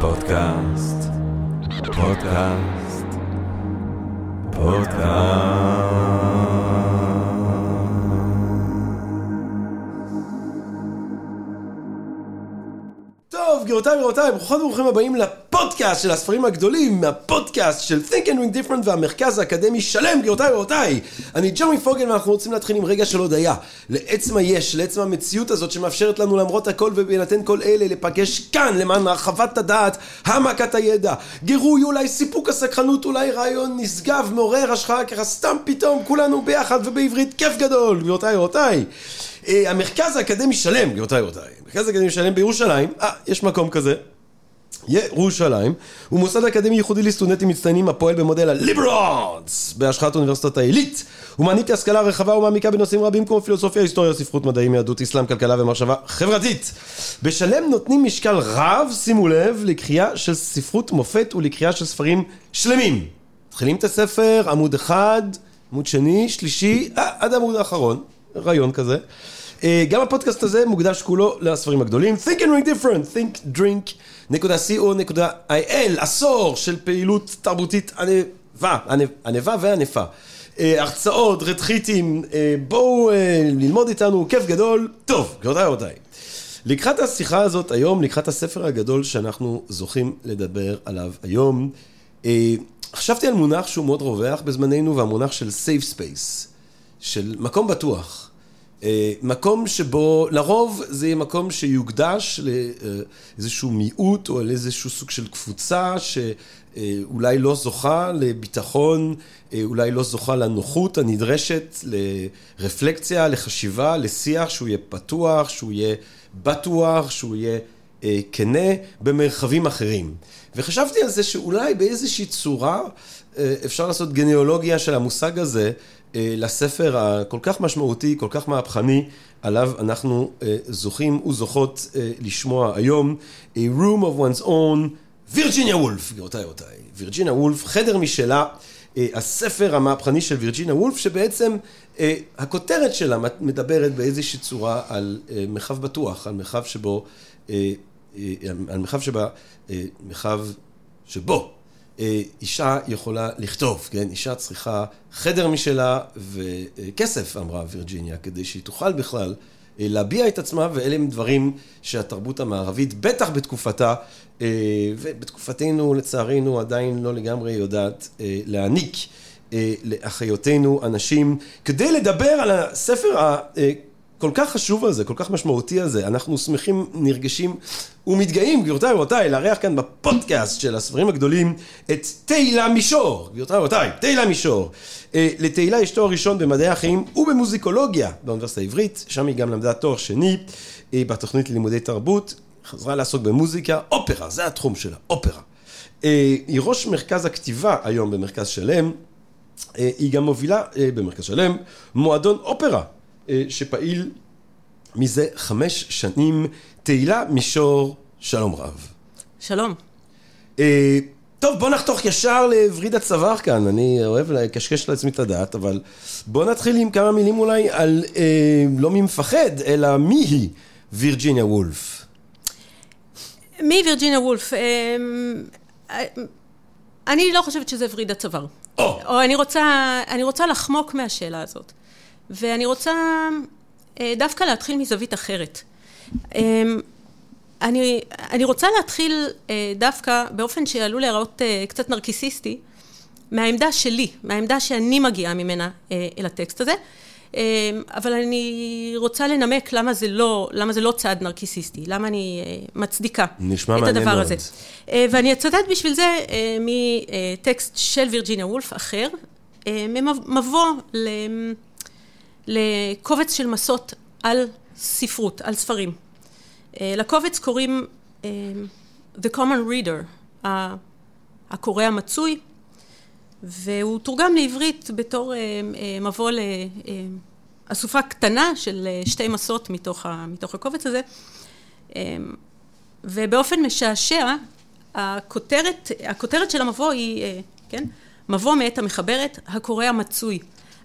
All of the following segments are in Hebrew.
פודקאסט. טוב, גבירותיי ורבותיי, ברוכות וברוכים הבאים לפודקאסט של הספרים הגדולים, הפודקאסט של Thinking Different והמרכז האקדמי שלם, גבירותיי ורבותיי. אני ג'רמי פוגל ואנחנו רוצים להתחיל עם רגע של הודיה. לעצם היש, לעצם המציאות הזאת שמאפשרת לנו למרות הכל ובינתן כל אלה לפגש כאן למען הרחבת הדעת, העמקת הידע, גירוי אולי, סיפוק הסקרנות אולי, רעיון נשגב, מעורר השחאה ככה סתם פתאום, כולנו ביחד ובעברית כיף גדול, גבירותיי ורבותיי. המרכז האקדמי שלם, גבירותיי ורבותיי. המרכז האקדמי שלם בירושלים. יש מקום כזה. ירושלים. הוא מוסד אקדמי ייחודי לסטודנטים מצטיינים הפועל במודל הליברלס בהשחת אוניברסיטת העילית. הוא מעניק השכלה רחבה ומעמיקה בנושאים רבים כמו פילוסופיה, היסטוריה, ספרות, מדעים, יהדות, אסלאם, כלכלה ומחשבה חברתית. בשלם נותנים משקל רב, שימו לב, לקריאה של ספרות מופת ולקריאה של ספרים שלמים. מתחילים את הספר, עמוד אחד, עמוד שני, שלישי, עד עמוד האחרון. רעיון כזה. גם הפודקאסט הזה מוקדש כולו לספרים הגדולים. Think and Drink Different, thinkdrink.co.il, עשור של פעילות תרבותית ענבה וענפה. הרצאות, רתחיתים, בואו ללמוד איתנו, כיף גדול. טוב, גבירותיי. לקראת השיחה הזאת היום, לקראת הספר הגדול שאנחנו זוכים לדבר עליו היום, חשבתי על מונח שהוא מאוד רווח בזמננו, והמונח של safe space, של מקום בטוח. מקום שבו לרוב זה יהיה מקום שיוקדש לאיזשהו מיעוט או לאיזשהו סוג של קבוצה שאולי לא זוכה לביטחון, אולי לא זוכה לנוחות הנדרשת, לרפלקציה, לחשיבה, לשיח, שהוא יהיה פתוח, שהוא יהיה בטוח, שהוא יהיה כנה במרחבים אחרים. וחשבתי על זה שאולי באיזושהי צורה אפשר לעשות גניאולוגיה של המושג הזה, לספר הכל כך משמעותי, כל כך מהפכני, עליו אנחנו זוכים וזוכות לשמוע היום. A Room of One's Own, וירג'יניה וולף, גבירותיי ורבותיי. וירג'יניה וולף, חדר משלה, הספר המהפכני של וירג'יניה וולף, שבעצם הכותרת שלה מדברת באיזושהי צורה על מרחב בטוח, על מרחב שבו, מרחב שבו. אישה יכולה לכתוב, כן? אישה צריכה חדר משלה וכסף, אמרה וירג'יניה, כדי שהיא תוכל בכלל להביע את עצמה, ואלה הם דברים שהתרבות המערבית, בטח בתקופתה, ובתקופתנו, לצערנו, עדיין לא לגמרי יודעת להעניק לאחיותינו אנשים. כדי לדבר על הספר כל כך חשוב הזה, כל כך משמעותי הזה, אנחנו שמחים, נרגשים ומתגאים, גבירותיי ורבותיי, לארח כאן בפודקאסט של הספרים הגדולים את תהילה מישור, גבירותיי ורבותיי, תהילה מישור. לתהילה יש תואר ראשון במדעי החיים ובמוזיקולוגיה באוניברסיטה העברית, שם היא גם למדה תואר שני בתוכנית ללימודי תרבות, חזרה לעסוק במוזיקה, אופרה, זה התחום שלה, אופרה. היא ראש מרכז הכתיבה היום במרכז שלם, היא גם מובילה במרכז שלם מועדון אופרה, שפעיל מזה 5 שנים. תהילה מישור, שלום רב. שלום. טוב, בוא נחתוך ישר לבריד הצוואר כאן, אני אוהב לקשקש לעצמי את הדעת, אבל בוא נתחיל עם כמה מילים אולי על, לא מי מפחד, אלא מי היא וירג'יניה וולף. מי וירג'יניה וולף? אני לא חושבת שזה וריד הצוואר. או אני רוצה לחמוק מהשאלה הזאת. ואני רוצה דווקא להתחיל מזווית אחרת. אני רוצה להתחיל דווקא באופן שעלול להיראות קצת נרקיסיסטי, מהעמדה שלי, מהעמדה שאני מגיעה ממנה אל הטקסט הזה, אבל אני רוצה לנמק למה זה לא צעד נרקיסיסטי, למה אני מצדיקה את הדבר הזה. ואני אצטט בשביל זה מטקסט של וירג'יניה וולף אחר, מבוא לקובץ של מסות על ספרות, על ספרים. לקובץ קוראים The Common Reader, הקורא המצוי, והוא תורגם לעברית בתור מבוא לאסופה קטנה של 2 מסות מתוך הקובץ הזה. ובאופן משעשע, הכותרת של המבוא היא, כן, מבוא מאת המחברת, הקורא המצוי.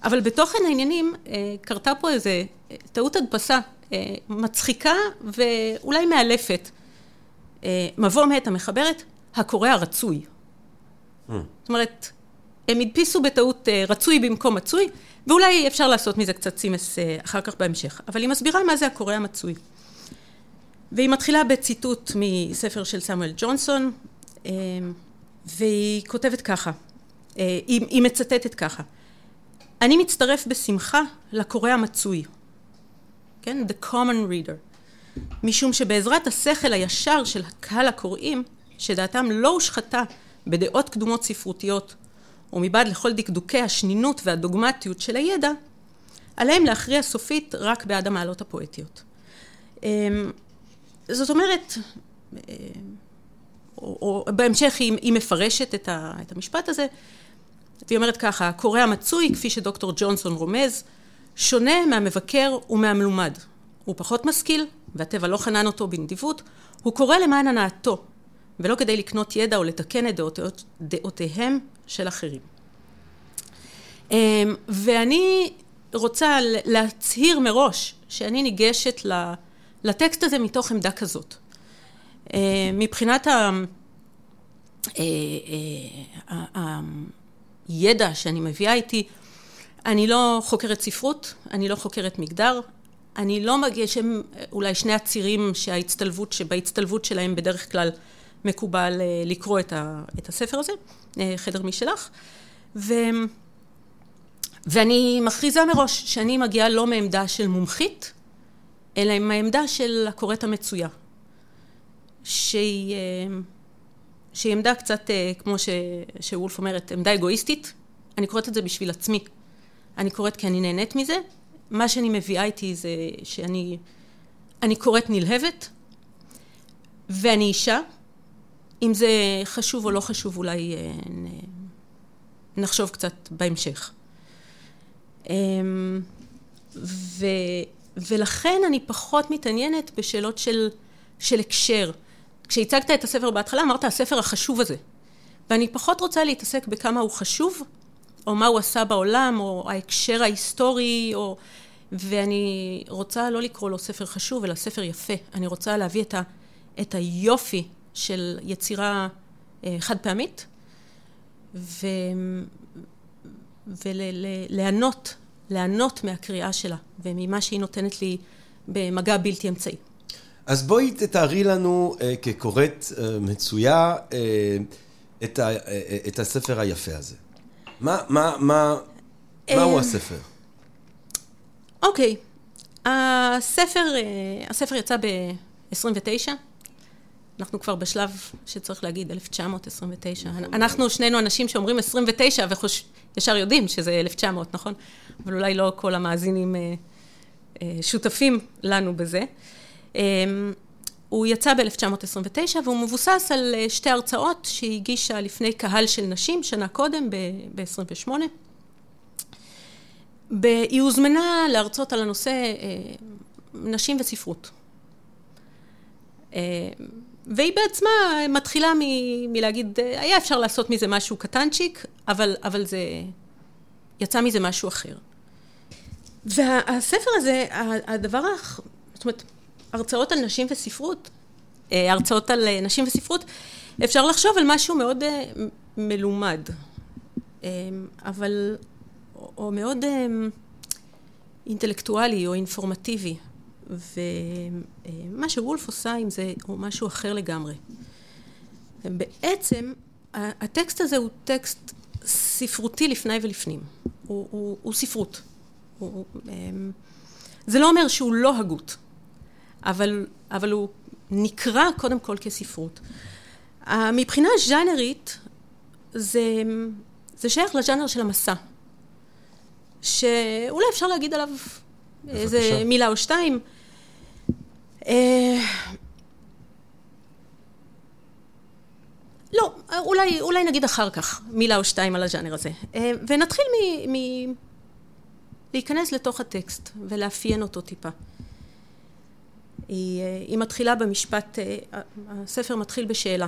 אבל בתוכן העניינים קרתה פה איזה טעות הדפסה מצחיקה ואולי מאלפת מבוא מת המחברת, הקורא הרצוי. זאת אומרת, הם הדפיסו בטעות רצוי במקום מצוי, ואולי אפשר לעשות מזה קצת סימס אחר כך בהמשך. אבל היא מסבירה מה זה הקורא המצוי. והיא מתחילה בציטוט מספר של סמואל ג'ונסון, והיא כותבת ככה, היא מצטטת ככה. אני מצטרף בשמחה לקורא המצוי. כן? The Common Reader. משום שבעזרת השכל הישר של הקהל הקוראים, שדעתם לא הושחתה בדעות קדומות ספרותיות, ומבעד לכל דקדוקי השנינות והדוגמטיות של הידע, עליהם להכריע סופית רק בעד המעלות הפואטיות. זאת אומרת, או בהמשך היא מפרשת את המשפט הזה, והיא אומרת ככה, הקורא המצוי, כפי שדוקטור ג'ונסון רומז, שונה מהמבקר ומהמלומד. הוא פחות משכיל, והטבע לא חנן אותו בנדיבות, הוא קורא למען הנעתו, ולא כדי לקנות ידע או לתקן את דעותיהם של אחרים. ואני רוצה להצהיר מראש שאני ניגשת לטקסט הזה מתוך עמדה כזאת. מבחינת הידע שאני מביאה איתי, אני לא חוקרת ספרות, אני לא חוקרת מגדר, אני לא מגיש, הם אולי שני הצירים שבהצטלבות שלהם בדרך כלל מקובל לקרוא את הספר הזה, חדר משלך, ואני מכריזה מראש שאני מגיעה לא מעמדה של מומחית, אלא מעמדה של הקוראת המצויה, שהיא עמדה קצת, כמו שוולף אומרת, עמדה אגואיסטית, אני קוראת את זה בשביל עצמי, אני קוראת כי אני נהנית מזה, מה שאני מביאה איתי זה שאני קוראת נלהבת, ואני אישה, אם זה חשוב או לא חשוב, אולי נחשוב קצת בהמשך. ולכן אני פחות מתעניינת בשאלות של הקשר. כשהצגת את הספר בהתחלה, אמרת, הספר החשוב הזה. ואני פחות רוצה להתעסק בכמה הוא חשוב, או מה הוא עשה בעולם, או ההקשר ההיסטורי, או... ואני רוצה לא לקרוא לו ספר חשוב, אלא ספר יפה. אני רוצה להביא את היופי של יצירה חד פעמית, ולענות מהקריאה שלה, וממה שהיא נותנת לי במגע בלתי אמצעי. אז בואי תתארי לנו כקוראת מצויה את הספר היפה הזה. מהו הספר? אוקיי. הספר יצא ב-29, אנחנו כבר בשלב שצריך להגיד 1929. אנחנו שנינו אנשים שאומרים 29 וישר יודעים שזה 1900, נכון? אבל אולי לא כל המאזינים שותפים לנו בזה. הוא יצא ב-1929 והוא מבוסס על שתי הרצאות שהיא הגישה לפני קהל של נשים שנה קודם ב-28. היא הוזמנה להרצות על הנושא נשים וספרות. והיא בעצמה מתחילה מלהגיד, היה אפשר לעשות מזה משהו קטנצ'יק, אבל זה יצא מזה משהו אחר. והספר הזה, זאת אומרת, הרצאות על נשים וספרות, אפשר לחשוב על משהו מאוד מלומד, אבל, או מאוד אינטלקטואלי או אינפורמטיבי. ומה שוולף עושה עם זה הוא משהו אחר לגמרי. בעצם הטקסט הזה הוא טקסט ספרותי לפני ולפנים. הוא ספרות. זה לא אומר שהוא לא הגות, אבל הוא נקרא קודם כל כספרות. מבחינה ז'אנרית זה שייך לז'אנר של המסע, שאולי אפשר להגיד עליו איזה מילה או שתיים. לא, אולי נגיד אחר כך מילה או שתיים על הז'אנר הזה. ונתחיל להיכנס לתוך הטקסט ולאפיין אותו טיפה. היא מתחילה במשפט, הספר מתחיל בשאלה.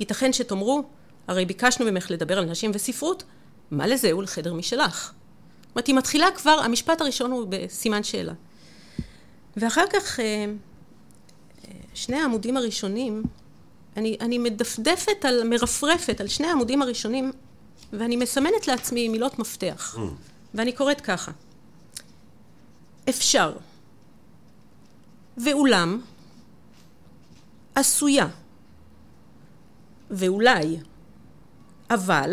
ייתכן שתאמרו, הרי ביקשנו ממך לדבר על נשים וספרות, מה לזה הוא לחדר משלך? זאת אומרת, היא מתחילה כבר, המשפט הראשון הוא בסימן שאלה. ואחר כך, שני העמודים הראשונים אני מדפדפת, מרפרפת על שני העמודים הראשונים, ואני מסמנת לעצמי מילות מפתח. ואני קוראת ככה. אפשר. ואולם. עשויה. ואולי. אבל.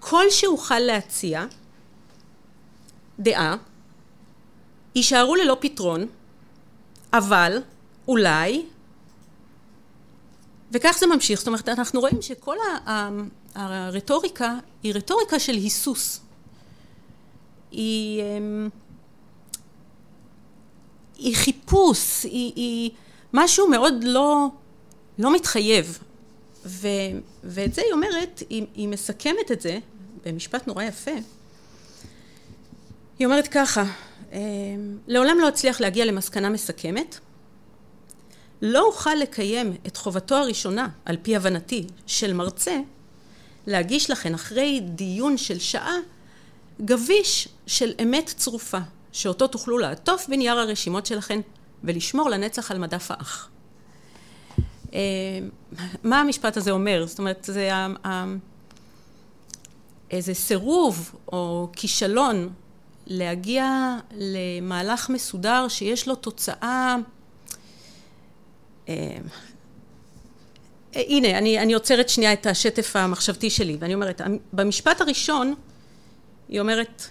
כל שאוכל להציע, דעה, יישארו ללא פתרון, אבל, אולי, וכך זה ממשיך. זאת אומרת, אנחנו רואים שכל הרטוריקה היא רטוריקה של היסוס. היא חיפוש, היא משהו מאוד לא מתחייב. ואת זה היא אומרת, היא מסכמת את זה, במשפט נורא יפה. היא אומרת ככה, לעולם לא הצליח להגיע למסקנה מסכמת, לא אוכל לקיים את חובתו הראשונה, על פי הבנתי, של מרצה, להגיש לכן אחרי דיון של שעה, גביש של אמת צרופה, שאותו תוכלו לעטוף בנייר הרשימות שלכן, ולשמור לנצח על מדף האח. מה המשפט הזה אומר? זאת אומרת, זה איזה סירוב או כישלון להגיע למהלך מסודר שיש לו תוצאה. הנה, אני עוצרת שנייה את השטף המחשבתי שלי, ואני אומרת, במשפט הראשון, היא אומרת,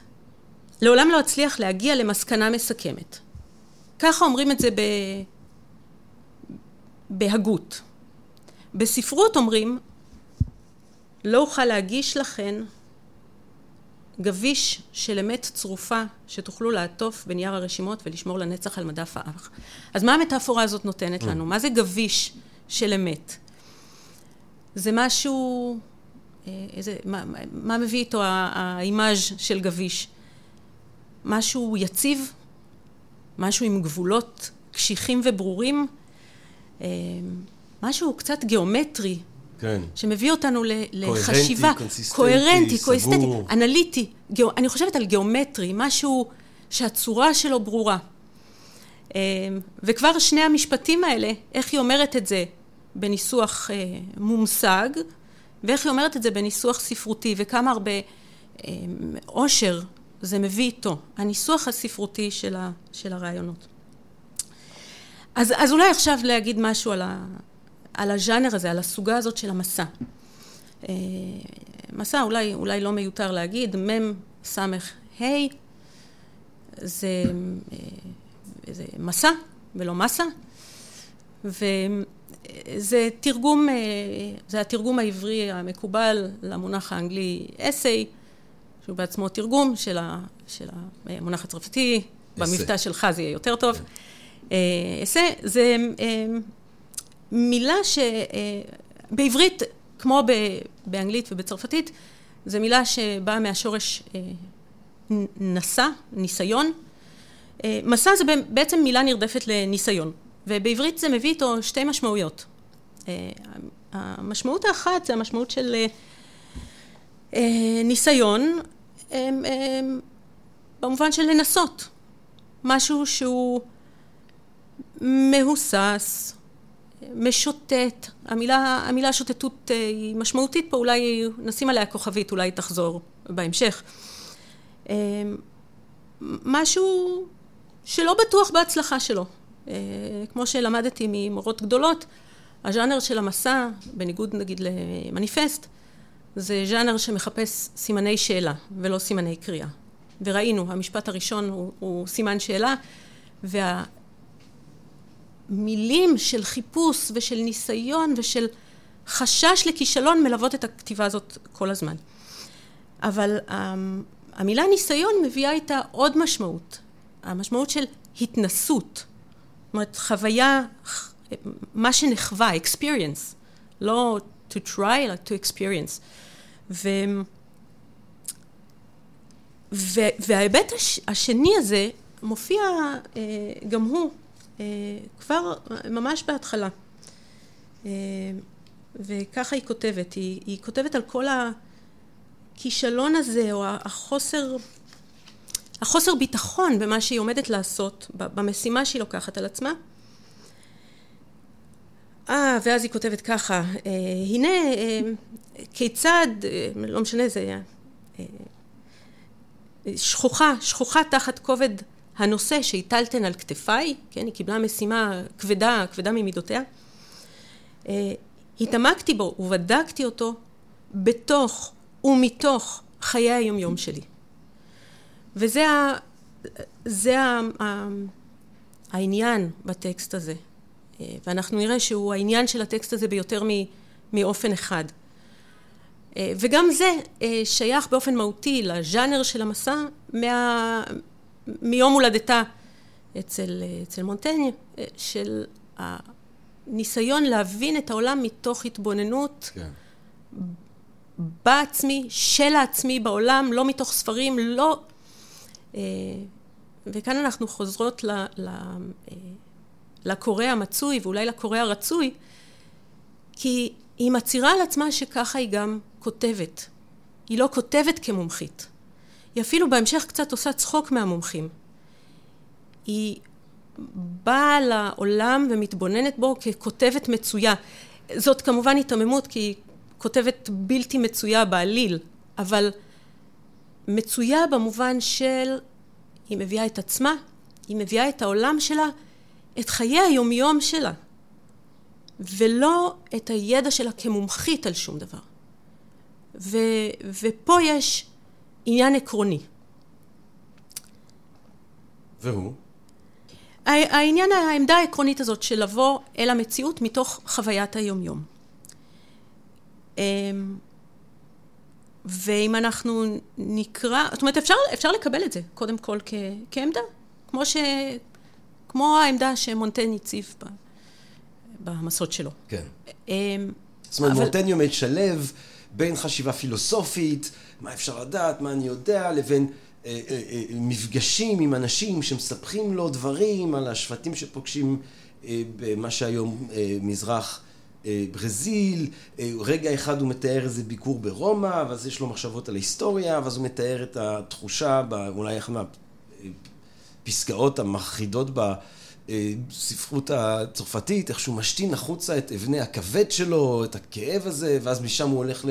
לעולם לא אצליח להגיע למסקנה מסכמת. ככה אומרים את זה בהגות. בספרות אומרים, לא אוכל להגיש לכן גביש של אמת צרופה שתוכלו לעטוף בנייר הרשימות ולשמור לנצח על מדף האח. אז מה המטאפורה הזאת נותנת לנו? מה זה גביש של אמת? זה משהו, מה מביא איתו האימאז' של גביש? משהו יציב, משהו עם גבולות קשיחים וברורים, משהו קצת גיאומטרי, כן. שמביא אותנו לחשיבה. קוהרנטי, קוהסתטי, אנליטי. אני חושבת על גיאומטרי, משהו שהצורה שלו ברורה. וכבר שני המשפטים האלה, איך היא אומרת את זה בניסוח מומשג, ואיך היא אומרת את זה בניסוח ספרותי, וכמה הרבה עושר זה מביא איתו, הניסוח הספרותי של הרעיונות. אז אולי עכשיו להגיד משהו על הז'אנר הזה, על הסוגה הזאת של המסע. מסע אולי לא מיותר להגיד, מם סמך היי, זה מסע ולא מסה, וזה תרגום, זה התרגום העברי המקובל למונח האנגלי essay, שהוא בעצמו תרגום של המונח הצרפתי, במבטא שלך זה יהיה יותר טוב. זה מילה שבעברית, כמו באנגלית ובצרפתית, זה מילה שבאה מהשורש נסע, ניסיון. מסע זה בעצם מילה נרדפת לניסיון, ובעברית זה מביא איתו שתי משמעויות. המשמעות האחת זה המשמעות של ניסיון, במובן של לנסות. משהו שהוא מהוסס, משוטט. המילה שוטטות היא משמעותית פה, אולי נשים עליה כוכבית, אולי תחזור בהמשך. משהו שלא בטוח בהצלחה שלו. כמו שלמדתי ממורות גדולות, הז'אנר של המסע, בניגוד נגיד למניפסט, זה ז'אנר שמחפש סימני שאלה ולא סימני קריאה. וראינו, המשפט הראשון הוא סימן שאלה, והמילים של חיפוש ושל ניסיון ושל חשש לכישלון מלוות את הכתיבה הזאת כל הזמן. אבל המילה ניסיון מביאה איתה עוד משמעות, המשמעות של התנסות, זאת אומרת, חוויה, מה שנחווה, experience, לא to try, like to experience. וההיבט השני הזה מופיע גם הוא כבר ממש בהתחלה. וככה היא כותבת. היא כותבת על כל הכישלון הזה, או החוסר ביטחון במה שהיא עומדת לעשות, במשימה שהיא לוקחת על עצמה. ואז היא כותבת ככה, הנה, כיצד, לא משנה, זה היה, שכוחה תחת כובד הנושא שהטלתן על כתפיי, כן, היא קיבלה משימה כבדה, כבדה ממידותיה, התעמקתי בו ובדקתי אותו בתוך ומתוך חיי היומיום שלי. וזה העניין בטקסט הזה. ואנחנו נראה שהוא העניין של הטקסט הזה ביותר מאופן אחד. וגם זה שייך באופן מהותי לז'אנר של המסע מיום הולדתה אצל מונטניה, של הניסיון להבין את העולם מתוך התבוננות בעצמי, של העצמי בעולם, לא מתוך ספרים, לא... וכאן אנחנו חוזרות לקורא המצוי, ואולי לקורא הרצוי, כי היא מצהירה על עצמה שככה היא גם כותבת. היא לא כותבת כמומחית. היא אפילו בהמשך קצת עושה צחוק מהמומחים. היא באה לעולם ומתבוננת בו ככותבת מצויה. זאת כמובן התעממות, כי היא כותבת בלתי מצויה בעליל, אבל מצויה במובן של היא מביאה את עצמה, היא מביאה את העולם שלה, את חיי היומיום שלה, ולא את הידע שלה כמומחית על שום דבר. ופה יש עניין עקרוני. והוא? העניין, העמדה העקרונית הזאת של לבוא אל המציאות מתוך חוויית היומיום. ואם אנחנו נקרא, זאת אומרת, אפשר לקבל את זה, קודם כל כעמדה, כמו העמדה שמונטני הציב במסעות שלו. כן. זאת אומרת, מונטני משלב בין חשיבה פילוסופית, מה אפשר לדעת, מה אני יודע, לבין מפגשים עם אנשים שמספחים לו דברים על השבטים שפוגשים במה שהיום מזרח ברזיל. רגע אחד הוא מתאר איזה ביקור ברומא, ואז יש לו מחשבות על ההיסטוריה, ואז הוא מתאר את התחושה, אולי איך מהפסקאות המחרידות בספרות הצרפתית, איך שהוא משתין החוצה את אבני הכבד שלו, את הכאב הזה, ואז משם הוא הולך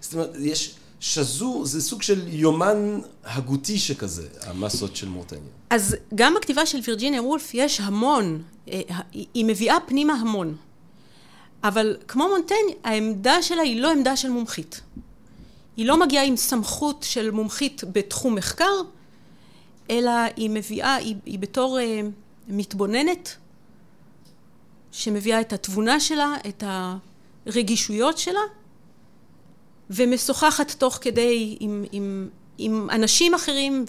זאת אומרת, יש שזו, זה סוג של יומן הגותי שכזה, המסות של מורטניה. אז גם הכתיבה של וירג'יניה וולף יש המון, היא מביאה פנימה המון. אבל כמו מונטניה, העמדה שלה היא לא עמדה של מומחית. היא לא מגיעה עם סמכות של מומחית בתחום מחקר, אלא היא מביאה, היא בתור מתבוננת, שמביאה את התבונה שלה, את הרגישויות שלה, ומשוחחת תוך כדי עם אנשים אחרים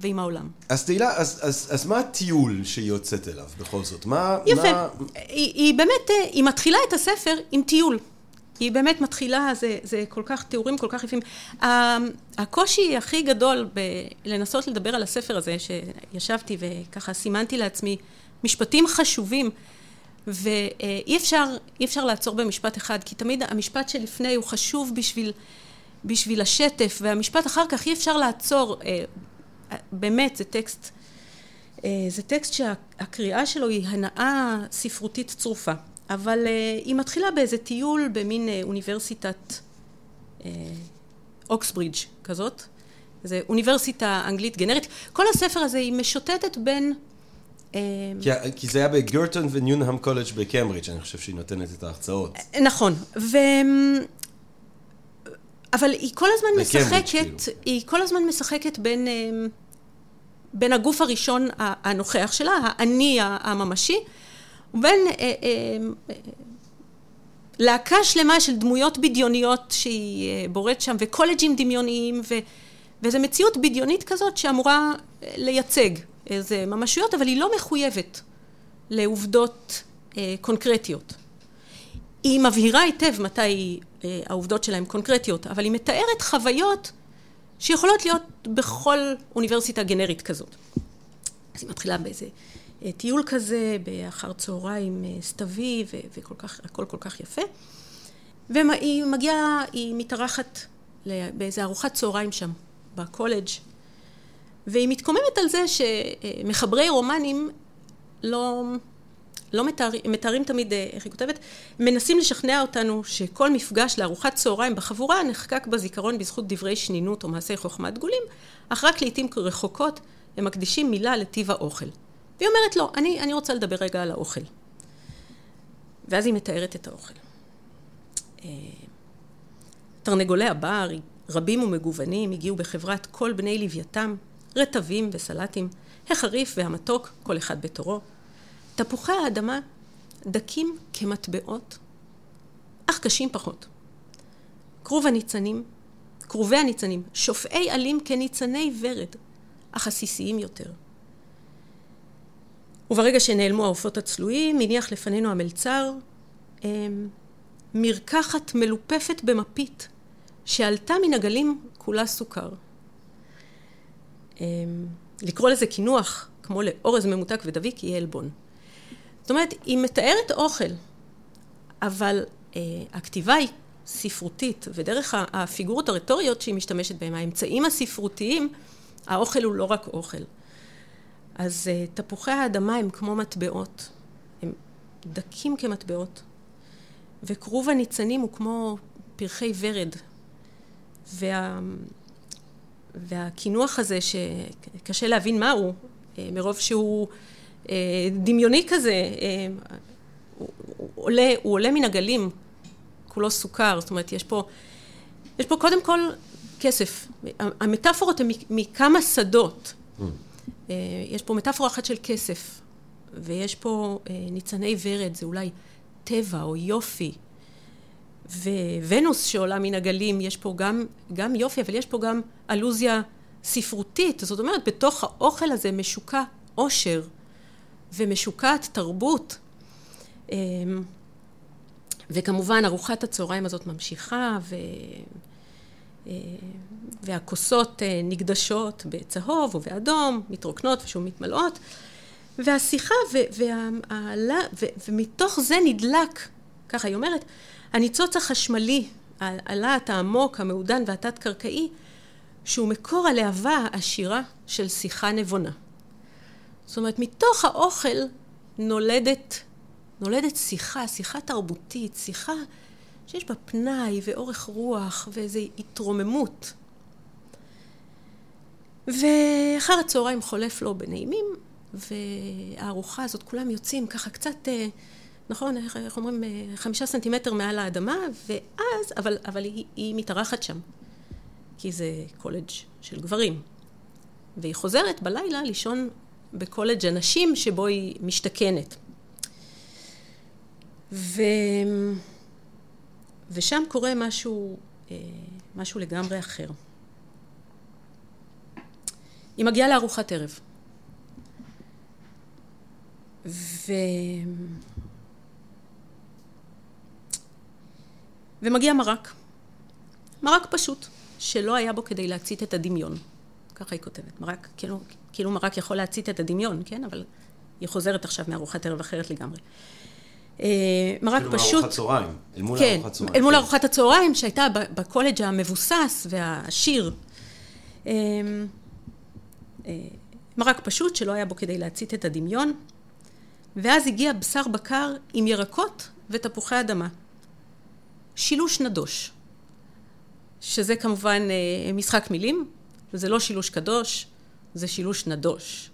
ועם העולם. אז תהילה, אז מה הטיול שהיא יוצאת אליו בכל זאת? יפה. היא באמת, היא מתחילה את הספר עם טיול. היא באמת מתחילה, זה כל כך תיאורים, כל כך יפים. הקושי הכי גדול לנסות לדבר על הספר הזה, שישבתי וככה סימנתי לעצמי משפטים חשובים, ואי אפשר לעצור במשפט אחד, כי תמיד המשפט שלפני הוא חשוב בשביל השטף, והמשפט אחר כך אי אפשר לעצור. באמת, זה טקסט שהקריאה שלו היא הנאה ספרותית צרופה, אבל היא מתחילה באיזה טיול במין אוניברסיטת אוקסברידג' כזאת, זה אוניברסיטה אנגלית גנרית. כל הספר הזה היא משוטטת בין כי זה היה בגרטון וניונהאם קולג' בקמברידג', אני חושב שהיא נותנת את ההרצאות. נכון, אבל היא כל הזמן משחקת בין הגוף הראשון הנוכח שלה, האני הממשי, ובין להקה שלמה של דמויות בדיוניות שהיא בוראת שם, וקולג'ים דמיוניים, וזו מציאות בדיונית כזאת שאמורה לייצג איזה ממשיות, אבל היא לא מחויבת לעובדות קונקרטיות. היא מבהירה היטב מתי העובדות שלהם קונקרטיות, אבל היא מתארת חוויות שיכולות להיות בכל אוניברסיטה גנרית כזאת. אז היא מתחילה באיזה טיול כזה, באחר צהריים סתווי, וכל כך, הכל כל כך יפה. והיא מגיעה, היא מתארחת באיזה ארוחת צהריים שם, בקולג', והיא מתקוממת על זה שמחברי רומנים לא לא מתארים תמיד, איך היא כותבת, מנסים לשכנע אותנו שכל מפגש לארוחת צהריים בחבורה נחקק בזיכרון בזכות דברי שנינות או מעשי חוכמה דגולים, אך רק לעתים רחוקות הם מקדישים מילה לטיב האוכל. והיא אומרת לו, אני רוצה לדבר רגע על האוכל. ואז היא מתארת את האוכל. תרנגולי הבר, רבים ומגוונים, הגיעו בחברת כל בני לוויתם, רטבים וסלטים, החריף והמתוק, כל אחד בתורו. תפוחי האדמה דקים כמטבעות, אך קשים פחות. קרובי הניצנים, שופעי עלים כניצני ורד, אך עסיסיים יותר. וברגע שנעלמו העופות הצלויים, הניח לפנינו המלצר, מרקחת מלופפת במפית, שעלתה מן הגלים כולה סוכר. לקרוא לזה כינוח, כמו לאורז ממותק ודביק, יהיה אלבון. זאת אומרת, היא מתארת אוכל, אבל הכתיבה היא ספרותית, ודרך הפיגורות הרטוריות שהיא משתמשת בהם, האמצעים הספרותיים, האוכל הוא לא רק אוכל. אז תפוחי האדמה הם כמו מטבעות, הם דקים כמטבעות, וכרוב הניצנים הוא כמו פרחי ורד, והכינוח הזה שקשה להבין מהו, מרוב שהוא דמיוני כזה, הוא עולה מן הגלים, כולו סוכר, זאת אומרת, יש פה קודם כל כסף. המטאפורות הן מכמה שדות. יש פה מטאפורה אחת של כסף, ויש פה ניצני ורד, זה אולי טבע או יופי. וונוס שעולה מן הגלים, יש פה גם יופי, אבל יש פה גם אלוזיה ספרותית. זאת אומרת, בתוך האוכל הזה משוקע עושר, ומשוקעת תרבות. וכמובן, ארוחת הצהריים הזאת ממשיכה, והכוסות נקדשות בצהוב ובאדום, מתרוקנות ושום מתמלאות. והשיחה, ומתוך זה נדלק, ככה היא אומרת, הניצוץ החשמלי, הלהט העמוק, המעודן והתת-קרקעי, שהוא מקור הלהבה העשירה של שיחה נבונה. זאת אומרת, מתוך האוכל נולדת שיחה, שיחה תרבותית, שיחה שיש בה פנאי ואורך רוח ואיזו התרוממות. ואחר הצהריים חולף לו בנעימים, והארוחה הזאת, כולם יוצאים ככה קצת, נכון, איך אומרים, 5 סנטימטר מעל האדמה, ואז, אבל היא מתארחת שם, כי זה קולג' של גברים. והיא חוזרת בלילה לישון בקולג' הנשים שבו היא משתכנת. ושם קורה משהו לגמרי אחר. היא מגיעה לארוחת ערב. ומגיע מרק פשוט, שלא היה בו כדי להצית את הדמיון. ככה היא כותבת, מרק, כאילו מרק יכול להצית את הדמיון, כן? אבל היא חוזרת עכשיו מארוחת ערב אחרת לגמרי. מרק פשוט... כאילו מארוחת צהריים, אל מול כן, ארוחת צהריים. אל מול ארוחת הצהריים, שהייתה בקולג' המבוסס והעשיר. מרק פשוט, שלא היה בו כדי להצית את הדמיון. ואז הגיע בשר בקר עם ירקות ותפוחי אדמה. שילוש נדוש, שזה כמובן משחק מילים, וזה לא שילוש קדוש, זה שילוש נדוש.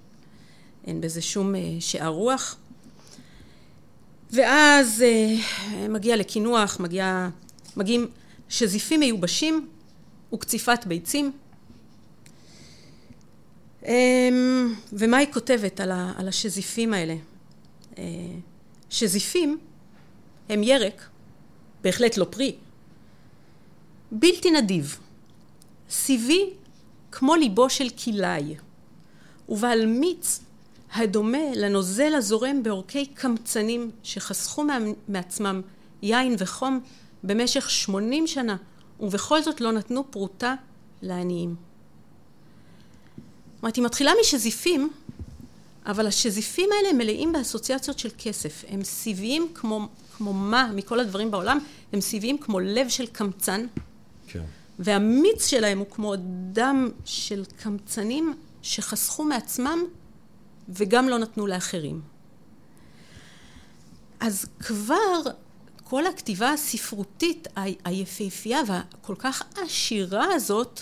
אין בזה שום שער רוח. ואז מגיע לכינוח, מגיעים שזיפים מיובשים וקציפת ביצים. ומה היא כותבת על השזיפים האלה? שזיפים הם ירק, בהחלט לא פרי, בלתי נדיב, סיבי כמו ליבו של כילאי, ובעל מיץ הדומה לנוזל הזורם בעורקי קמצנים שחסכו מעצמם יין וחום במשך 80 שנה, ובכל זאת לא נתנו פרוטה לעניים. זאת אומרת, היא מתחילה משזיפים, אבל השזיפים האלה מלאים באסוציאציות של כסף. הם סיביים כמו מה מכל הדברים בעולם, הם סיביים כמו לב של קמצן, כן. והמיץ שלהם הוא כמו דם של קמצנים שחסכו מעצמם וגם לא נתנו לאחרים. אז כבר כל הכתיבה הספרותית היפהפייה והכל כך עשירה הזאת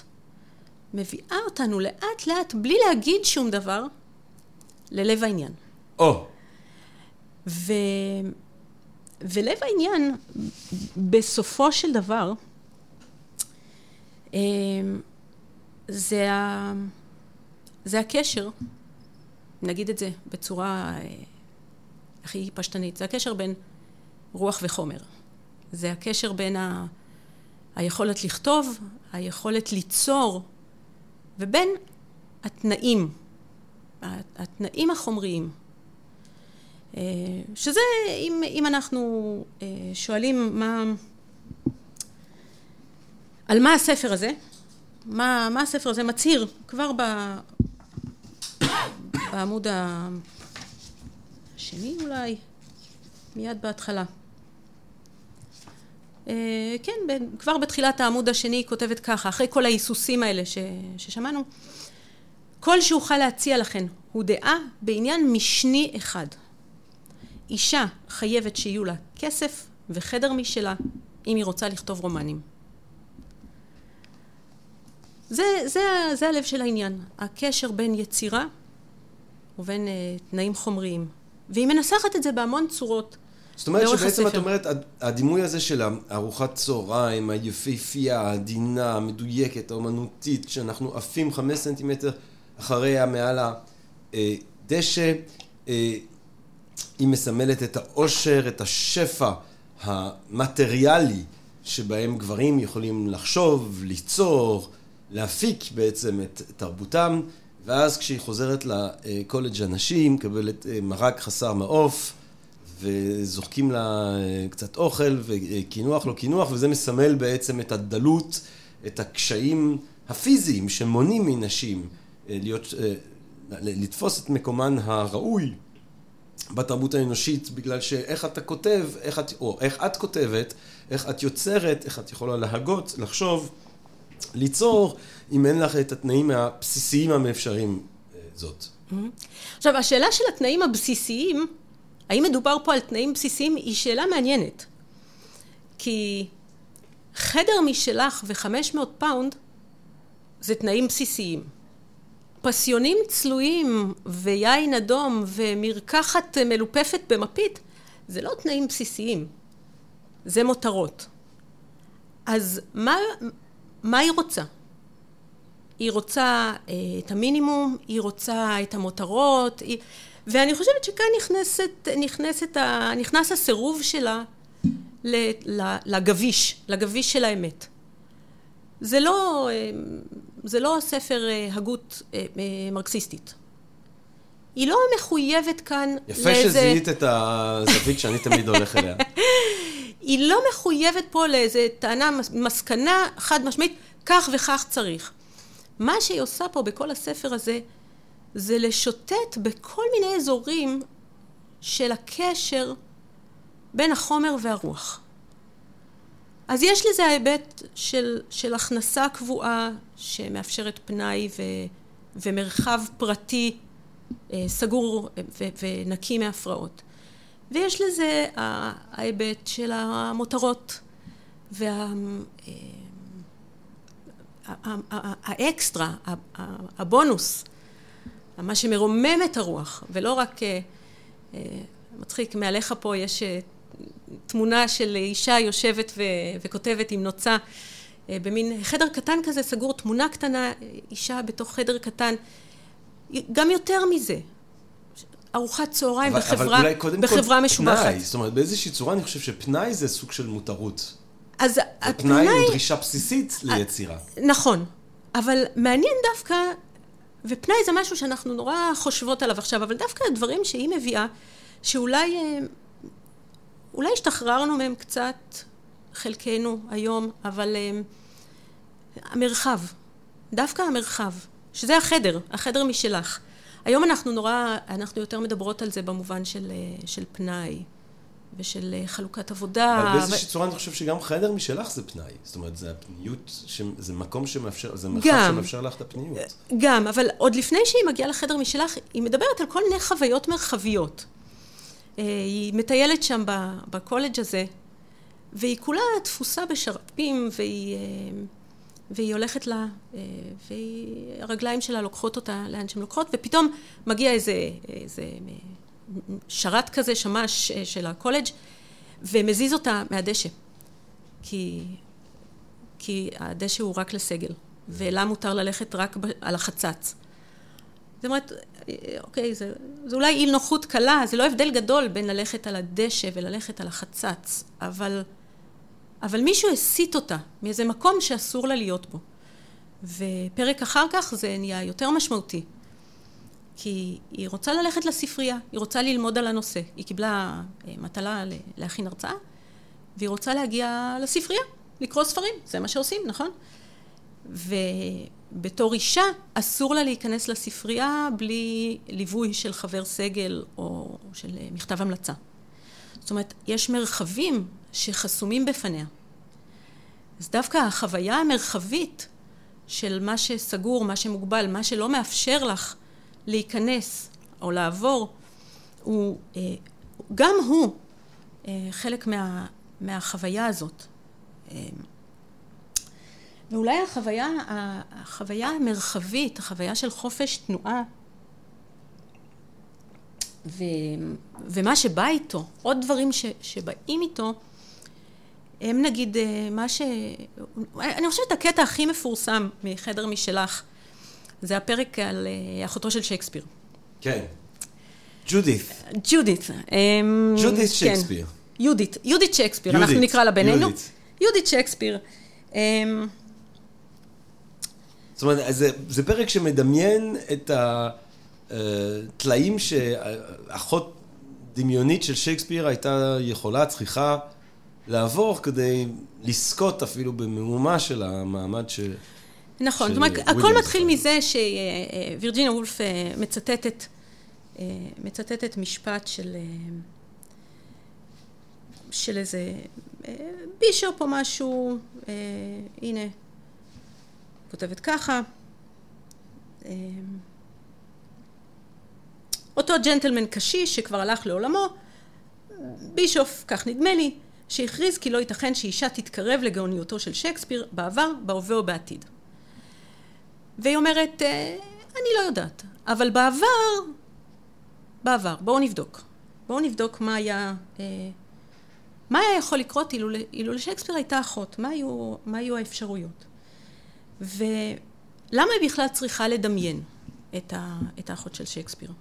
מביאה אותנו לאט לאט, בלי להגיד שום דבר, ללב העניין. ולב העניין, בסופו של דבר, זה הקשר, נגיד את זה בצורה הכי פשטנית, זה הקשר בין רוח וחומר. זה הקשר בין היכולת לכתוב, היכולת ליצור, ובין התנאים החומריים. שזה, אם אנחנו שואלים על מה הספר הזה, מה הספר הזה מצהיר, כבר בעמוד השני אולי, מיד בהתחלה. כן, כבר בתחילת העמוד השני היא כותבת ככה, אחרי כל ההיסוסים האלה ששמענו, כל שאוכל להציע לכן הוא דעה בעניין משני אחד. אישה חייבת שיהיו לה כסף וחדר משלה אם היא רוצה לכתוב רומנים. זה הלב של העניין, הקשר בין יצירה ובין תנאים חומריים. והיא מנסחת את זה בהמון צורות. זאת אומרת שבעצם את אומרת, הדימוי הזה של ארוחת צהריים, היפהפייה, העדינה, המדויקת, האומנותית, שאנחנו עפים 5 סנטימטר אחריה מעל הדשא, היא מסמלת את העושר, את השפע המטריאלי, שבהם גברים יכולים לחשוב, ליצור, להפיק בעצם את תרבותם, ואז כשהיא חוזרת לקולג' הנשים, מקבלת מרק חסר מעוף, וזורקים לה קצת אוכל, וכינוח לא כינוח, וזה מסמל בעצם את הדלות, את הקשיים הפיזיים שמונים מנשים לתפוס את מקומן הראוי בתרבות האנושית, בגלל שאיך אתה כותב, איך את כותבת, איך את יוצרת, איך את יכולה להגות, לחשוב, ליצור, אם אין לך את התנאים הבסיסיים המאפשרים זאת. עכשיו, השאלה של התנאים הבסיסיים, האם מדובר פה על תנאים בסיסיים, היא שאלה מעניינת. כי חדר משלך ו500 פאונד זה תנאים בסיסיים. פסיונים צלויים ויין אדום ומרקחת מלופפת במפית, זה לא תנאים בסיסיים. זה מותרות. אז מה היא רוצה? היא רוצה את המינימום, היא רוצה את המותרות, ואני חושבת שכאן נכנס הסירוב שלה לגביש של האמת. זה לא ספר הגות מרקסיסטית. היא לא מחויבת כאן לאיזה... יפה שזיהית את הזווית שאני תמיד הולך אליה. היא לא מחויבת פה לאיזה טענה, מסקנה חד משמעית, כך וכך צריך. מה שהיא עושה פה בכל הספר הזה, זה לשוטט בכל מיני אזורים של הקשר בין החומר והרוח. אז יש לזה ההיבט של הכנסה קבועה שמאפשרת פנאי ומרחב פרטי סגור ונקי מהפרעות. ויש לזה ההיבט של המותרות והאקסטרה, הבונוס, מה שמרומם את הרוח, ולא רק, מצחיק, מעליך פה יש תמונה של אישה יושבת וכותבת עם נוצה, במין חדר קטן כזה סגור, תמונה קטנה, אישה בתוך חדר קטן, גם יותר מזה, ארוחת צהריים בחברה משובחת. זאת אומרת, באיזושהי צורה אני חושב שפנאי זה סוג של מותרות. אז הפנאי הוא דרישה בסיסית ליצירה. נכון, אבל מעניין דווקא, ופנאי זה משהו שאנחנו נורא חושבות עליו עכשיו, אבל דווקא הדברים שהיא מביאה, שאולי השתחררנו מהם קצת, חלקנו היום, אבל המרחב, דווקא המרחב, שזה החדר משלך. היום אנחנו יותר מדברות על זה במובן של פנאי, ושל חלוקת עבודה. אבל באיזושהי צורה אני חושב שגם חדר משלך זה פנאי. זאת אומרת, זה הפניות, זה מקום שמאפשר, זה מרחב שמאפשר לך את הפניות. גם, אבל עוד לפני שהיא מגיעה לחדר משלך, היא מדברת על כל מיני חוויות מרחביות. היא מטיילת שם בקולג' הזה, והיא כולה תפוסה בשרפים, והיא הולכת לה, והרגליים שלה לוקחות אותה לאן שהן לוקחות, ופתאום מגיע איזה שרת כזה, שמש של הקולג', ומזיז אותה מהדשא, כי הדשא הוא רק לסגל, ואלה מותר ללכת רק על החצץ. זאת אומרת, אוקיי, זה אולי אי נוחות קלה, זה לא הבדל גדול בין ללכת על הדשא וללכת על החצץ, אבל מישהו הסיט אותה מאיזה מקום שאסור לה להיות בו. ופרק אחר כך זה נהיה יותר משמעותי, כי היא רוצה ללכת לספרייה, היא רוצה ללמוד על הנושא, היא קיבלה מטלה להכין הרצאה, והיא רוצה להגיע לספרייה, לקרוא ספרים, זה מה שעושים, נכון? ובתור אישה אסור לה להיכנס לספרייה בלי ליווי של חבר סגל או של מכתב המלצה. זאת אומרת, יש מרחבים שחסומים בפניה. אז דווקא החוויה המרחבית של מה שסגור, מה שמוגבל, מה שלא מאפשר לך להיכנס או לעבור, הוא, גם הוא חלק מהחוויה הזאת. ואולי החוויה המרחבית, החוויה של חופש תנועה, ומה שבא איתו, עוד דברים שבאים איתו, הם נגיד מה ש... אני חושבת הקטע הכי מפורסם מחדר משלך, זה הפרק על אחותו של שייקספיר. כן. ג'ודית. ג'ודית שייקספיר. יודית שייקספיר, אנחנו נקרא לה בינינו. יודית שייקספיר. זאת אומרת, זה פרק שמדמיין את התלאים שאחות דמיונית של שייקספיר הייתה יכולה, צריכה לעבור כדי לזכות אפילו בממומה של המעמד ש... נכון, זאת אומרת, הכל מתחיל מזה שווירג'יניה וולף מצטטת משפט של איזה בישופ או משהו, הנה, כותבת ככה, אותו ג'נטלמן קשיש שכבר הלך לעולמו, בישופ, כך נדמה לי, שהכריז כי לא ייתכן שאישה תתקרב לגאוניותו של שייקספיר בעבר, בהווה או בעתיד. והיא אומרת, אני לא יודעת, אבל בעבר, בואו נבדוק מה היה יכול לקרות אילו לשייקספיר הייתה אחות, מה היו האפשרויות. ולמה היא בכלל צריכה לדמיין את האחות של שייקספיר?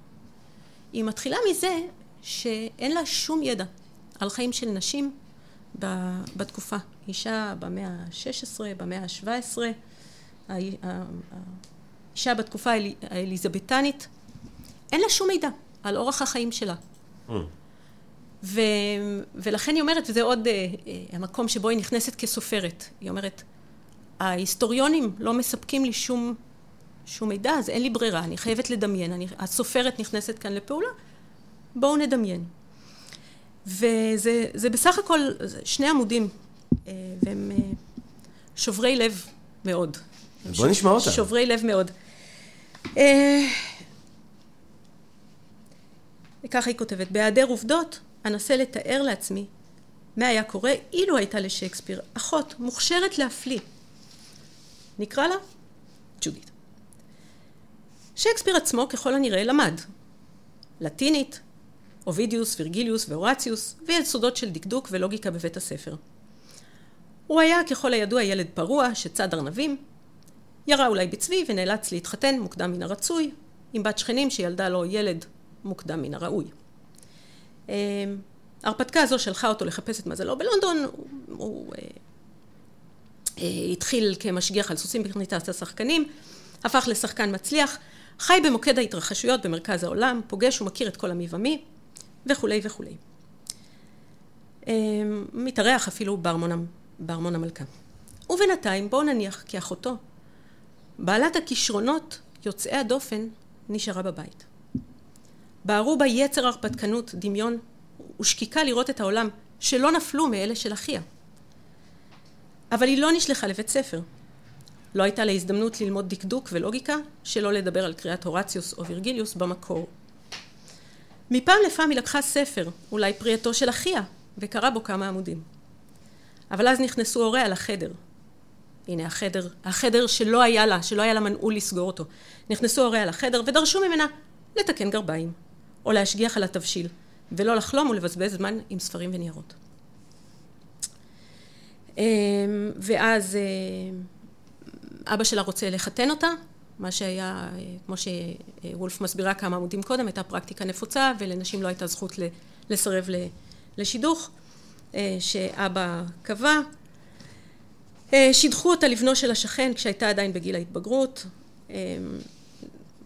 היא מתחילה מזה שאין לה שום ידע על חיים של נשים בתקופה. אישה במאה ה-16, במאה ה-17, האישה בתקופה האליזבתנית, אין לה שום מידע על אורח החיים שלה. ולכן היא אומרת, וזה עוד המקום שבו היא נכנסת כסופרת, היא אומרת, ההיסטוריונים לא מספקים לי שום מידע, אז אין לי ברירה, אני חייבת לדמיין, הסופרת נכנסת כאן לפעולה, בואו נדמיין. וזה בסך הכל שני עמודים, והם שוברי לב מאוד. בוא נשמע אותם. שוברי לב מאוד. ככה היא כותבת, בהיעדר עובדות, אנסה לתאר לעצמי מה היה קורה אילו הייתה לשייקספיר אחות מוכשרת להפליא. נקרא לה ג'ודית. שייקספיר עצמו ככל הנראה למד. לטינית, אובידיוס, וירגיליוס ואורציוס, ויסודות של דקדוק ולוגיקה בבית הספר. הוא היה ככל הידוע ילד פרוע שצד ארנבים, ירה אולי בצבי ונאלץ להתחתן מוקדם מן הרצוי, עם בת שכנים שילדה לו ילד מוקדם מן הראוי. הרפתקה הזו שלחה אותו לחפש את מזלו בלונדון, הוא התחיל כמשגיח על סוסים בקרניטת השחקנים, הפך לשחקן מצליח, חי במוקד ההתרחשויות במרכז העולם, פוגש ומכיר את כל המי ומי, וכולי וכולי. מתארח אפילו בארמון המלכה. ובינתיים בואו נניח כי אחותו, בעלת הכישרונות יוצאי הדופן, נשארה בבית. בערו בה יצר הרפתקנות, דמיון ושקיקה לראות את העולם שלא נפלו מאלה של אחיה. אבל היא לא נשלחה לבית ספר. לא הייתה לה הזדמנות ללמוד דקדוק ולוגיקה, שלא לדבר על קריאת הורציוס או וירגיליוס במקור. מפעם לפעם היא לקחה ספר, אולי פריאתו של אחיה, וקרא בו כמה עמודים. אבל אז נכנסו הוריה לחדר. הנה החדר, החדר שלא היה לה, שלא היה לה מנעול לסגור אותו. נכנסו הוריה לחדר ודרשו ממנה לתקן גרביים, או להשגיח על התבשיל, ולא לחלום ולבזבז זמן עם ספרים וניירות. ואז אבא שלה רוצה לחתן אותה, מה שהיה, כמו שוולף מסבירה כמה עמודים קודם, הייתה פרקטיקה נפוצה, ולנשים לא הייתה זכות לסרב לשידוך, שאבא קבע. שידחו אותה לבנו של השכן, כשהייתה עדיין בגיל ההתבגרות.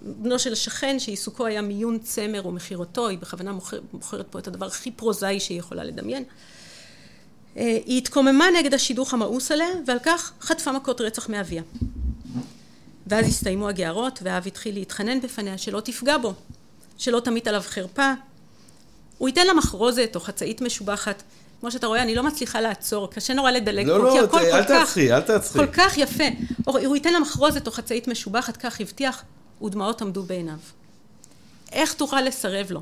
בנו של השכן, שעיסוקו היה מיון צמר ומחירותו, היא בכוונה מוכרת פה את הדבר הכי פרוזאי שהיא יכולה לדמיין. היא התקוממה נגד השידוך המאוס עליה, ועל כך חטפה מכות רצח מאביה. ואז הסתיימו הגערות, והאב התחיל להתחנן בפניה שלא תפגע בו, שלא תמיט עליו חרפה. הוא ייתן לה מחרוזת או חצאית משובחת. כמו שאתה רואה, אני לא מצליחה לעצור, קשה נורא לדלג. לא, כי הכל אל תצחי. כל כך יפה. הוא ייתן לה מחרוזת או חצאית משובחת, כך הבטיח, ודמעות עמדו בעיניו. איך תוכל לסרב לו?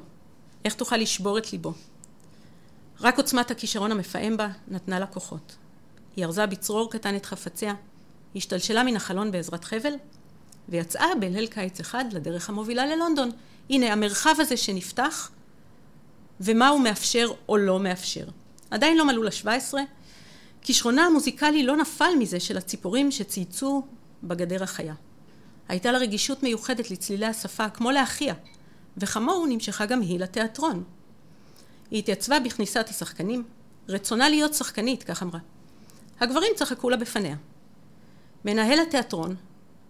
איך תוכל לשבור את ליבו? רק עוצמת הכישרון המפעם בה נתנה לה כוחות. היא ארזה בצרור קטן את חפציה, השתלשלה מן החלון בעזרת חבל, ויצאה בליל קיץ אחד לדרך המובילה ללונדון. הנה, המרחב הזה שנפתח, ומה הוא מאפשר או לא מאפשר. עדיין לא מלאו ל-17, כישרונה המוזיקלי לא נפל מזה של הציפורים שצייצו בגדר החיה. הייתה לה רגישות מיוחדת לצלילי השפה, כמו לאחיה, וכמוהו נמשכה גם היא לתיאטרון. היא התייצבה בכניסת השחקנים, רצונה להיות שחקנית, כך אמרה. הגברים צחקו לה בפניה. מנהל התיאטרון,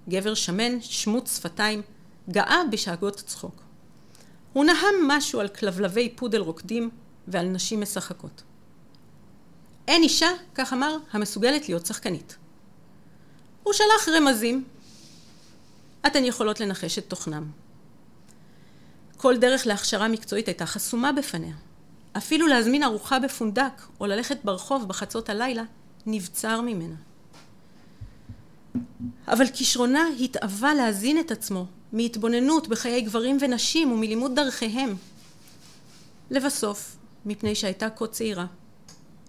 גבר שמן, שמוץ שפתיים, גאה בשאגות צחוק. הוא נהם משהו על כלבלבי פודל רוקדים ועל נשים משחקות. אין אישה, כך אמר, המסוגלת להיות שחקנית. הוא שלח רמזים. אתן יכולות לנחש את תוכנם. כל דרך להכשרה מקצועית הייתה חסומה בפניה. אפילו להזמין ארוחה בפונדק או ללכת ברחוב בחצות הלילה נבצר ממנה. אבל כישרונה התאווה להזין את עצמו מהתבוננות בחיי גברים ונשים ומלימוד דרכיהם. לבסוף, מפני שהייתה כה צעירה,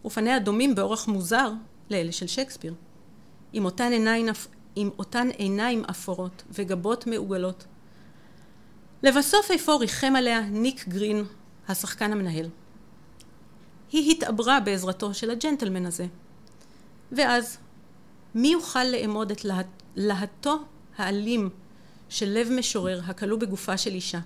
ופניה דומים באורח מוזר לאלה של שייקספיר. עם אותן עיניים אפורות וגבות מעוגלות. לבסוף איפה ריחם עליה ניק גרין, השחקן המנהל. היא התעברה בעזרתו של הג'נטלמן הזה. ואז, מי יוכל לאמוד את להטו האלים של לב משורר הכלוא בגופה של אישה?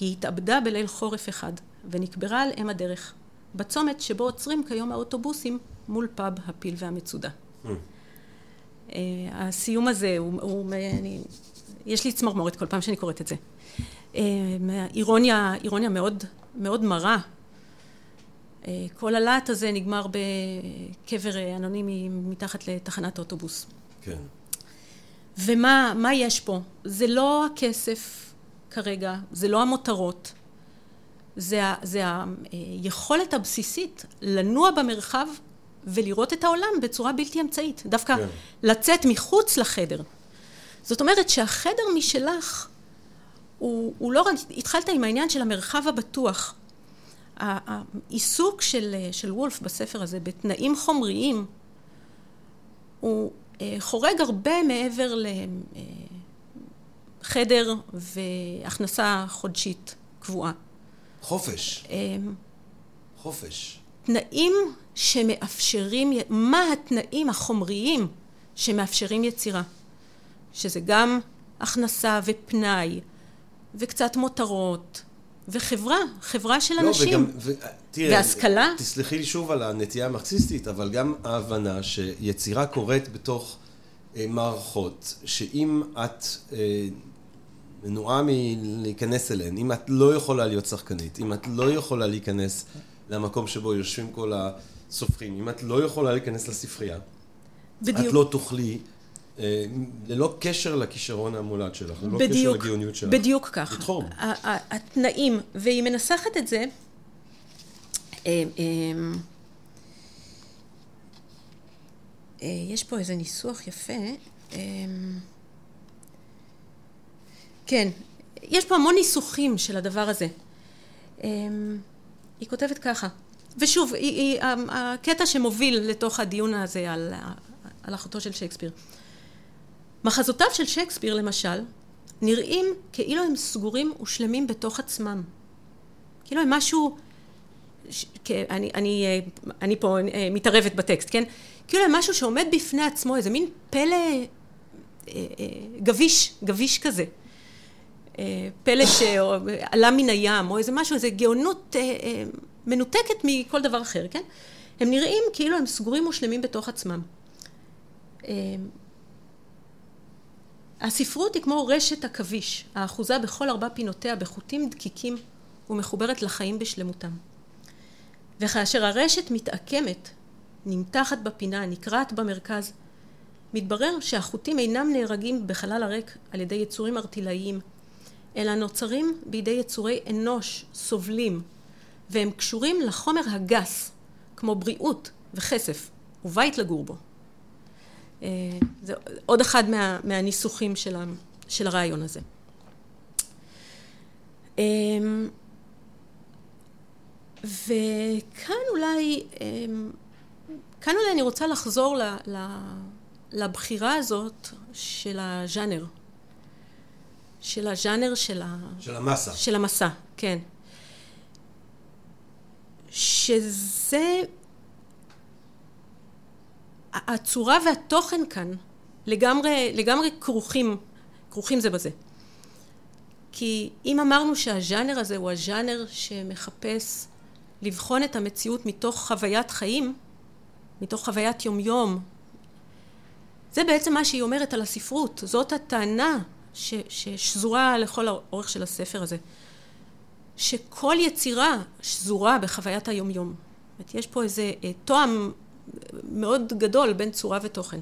היא התאבדה בליל חורף אחד ונקברה על אם הדרך, בצומת שבו עוצרים כיום האוטובוסים מול פאב הפיל והמצודה. הסיום הזה, יש לי צמרמורת כל פעם שאני קוראת את זה. אירוניה מאוד מאוד מרה. כל הלהט הזה נגמר בקבר אנונימי מתחת לתחנת האוטובוס. כן. ומה יש פה? זה לא הכסף כרגע, זה לא המותרות, זה היכולת הבסיסית לנוע במרחב ולראות את העולם בצורה בלתי אמצעית, דווקא כן. לצאת מחוץ לחדר. זאת אומרת שהחדר משלך, הוא לא רק, התחלת עם העניין של המרחב הבטוח. העיסוק של וולף בספר הזה בתנאים חומריים, הוא חורג הרבה מעבר לחדר והכנסה חודשית קבועה. חופש. תנאים שמאפשרים, מה התנאים החומריים שמאפשרים יצירה? שזה גם הכנסה ופנאי, וקצת מותרות, וחברה של אנשים, והשכלה. תסלחי לי שוב על הנטייה המרקסיסטית, אבל גם ההבנה שיצירה קורית בתוך מערכות, שאם את מנועה מלהיכנס אליהן, אם את לא יכולה להיות שחקנית, אם את לא יכולה להיכנס למקום שבו יושבים כל הסופרים, אם את לא יכולה להיכנס לספרייה, את לא תוכלי, ללא קשר לכישרון המולד שלך, ללא קשר לגיוניות שלך. בדיוק ככה. לתחום. התנאים, והיא מנסחת את זה, יש פה איזה ניסוח יפה, כן, יש פה המון ניסוחים של הדבר הזה. היא כותבת ככה, ושוב, היא הקטע שמוביל לתוך הדיון הזה על אחותו של שייקספיר. מחזותיו של שייקספיר, למשל, נראים כאילו הם סגורים ושלמים בתוך עצמם. כאילו הם משהו, אני פה מתערבת בטקסט, כן? כאילו הם משהו שעומד בפני עצמו, איזה מין פלא גביש כזה. פלא שעלה מן הים, או איזה משהו, איזה גאונות מנותקת מכל דבר אחר, כן? הם נראים כאילו הם סגורים ושלמים בתוך עצמם. הספרות היא כמו רשת הכביש, האחוזה בכל ארבע פינותיה בחוטים דקיקים ומחוברת לחיים בשלמותם. וכאשר הרשת מתעקמת, נמתחת בפינה, נקרעת במרכז, מתברר שהחוטים אינם נהרגים בחלל הריק על ידי יצורים ארטילאיים, אלא נוצרים בידי יצורי אנוש סובלים, והם קשורים לחומר הגס, כמו בריאות וכסף, ובית לגור בו. זה עוד אחד מהניסוחים של הרעיון הזה. וכאן אולי אני רוצה לחזור לבחירה הזאת של הז'אנר. של המסע. של המסע, כן. שזה הצורה והתוכן כאן לגמרי כרוכים זה בזה. כי אם אמרנו שהז'אנר הזה הוא הז'אנר שמחפש לבחון את המציאות מתוך חוויית חיים, מתוך חוויית יומיום, זה בעצם מה שהיא אומרת על הספרות. זאת הטענה ששזורה לכל האורך של הספר הזה. שכל יצירה שזורה בחוויית היומיום. יש פה איזה תואם מאוד גדול בין צורה ותוכן.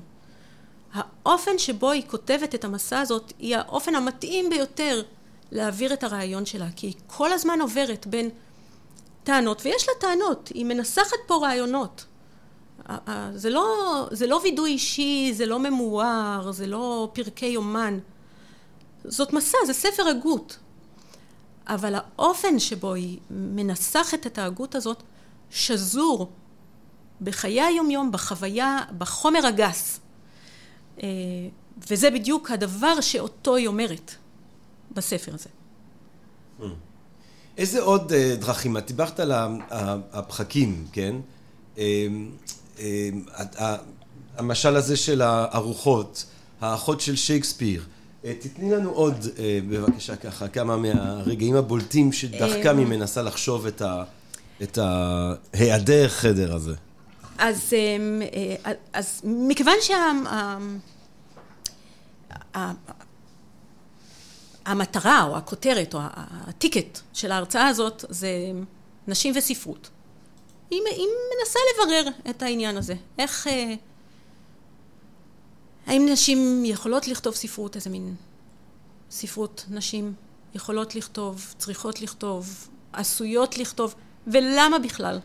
האופן שבו היא כותבת את המסע הזאת, היא האופן המתאים ביותר להעביר את הרעיון שלה, כי היא כל הזמן עוברת בין טענות, ויש לה טענות, היא מנסחת פה רעיונות. זה לא וידוי אישי, זה לא ממואר, זה לא פרקי יומן. זאת מסע, זה ספר הגות. אבל האופן שבו היא מנסחת את ההגות הזאת, שזור בחיי היומיום, בחוויה, בחומר הגס. וזה בדיוק הדבר שאותו היא אומרת בספר הזה. איזה עוד דרכים? את דיברת על הפחקים, כן? המשל הזה של הארוחות, האחות של שייקספיר. תתני לנו עוד, בבקשה ככה, כמה מהרגעים הבולטים שדחקם היא מנסה לחשוב את ההיעדר חדר הזה. אז מכיוון המטרה או הכותרת או הטיקט של ההרצאה הזאת זה נשים וספרות, היא מנסה לברר את העניין הזה. איך, האם נשים יכולות לכתוב ספרות, איזה מין ספרות נשים יכולות לכתוב, צריכות לכתוב, עשויות לכתוב, ולמה בכלל?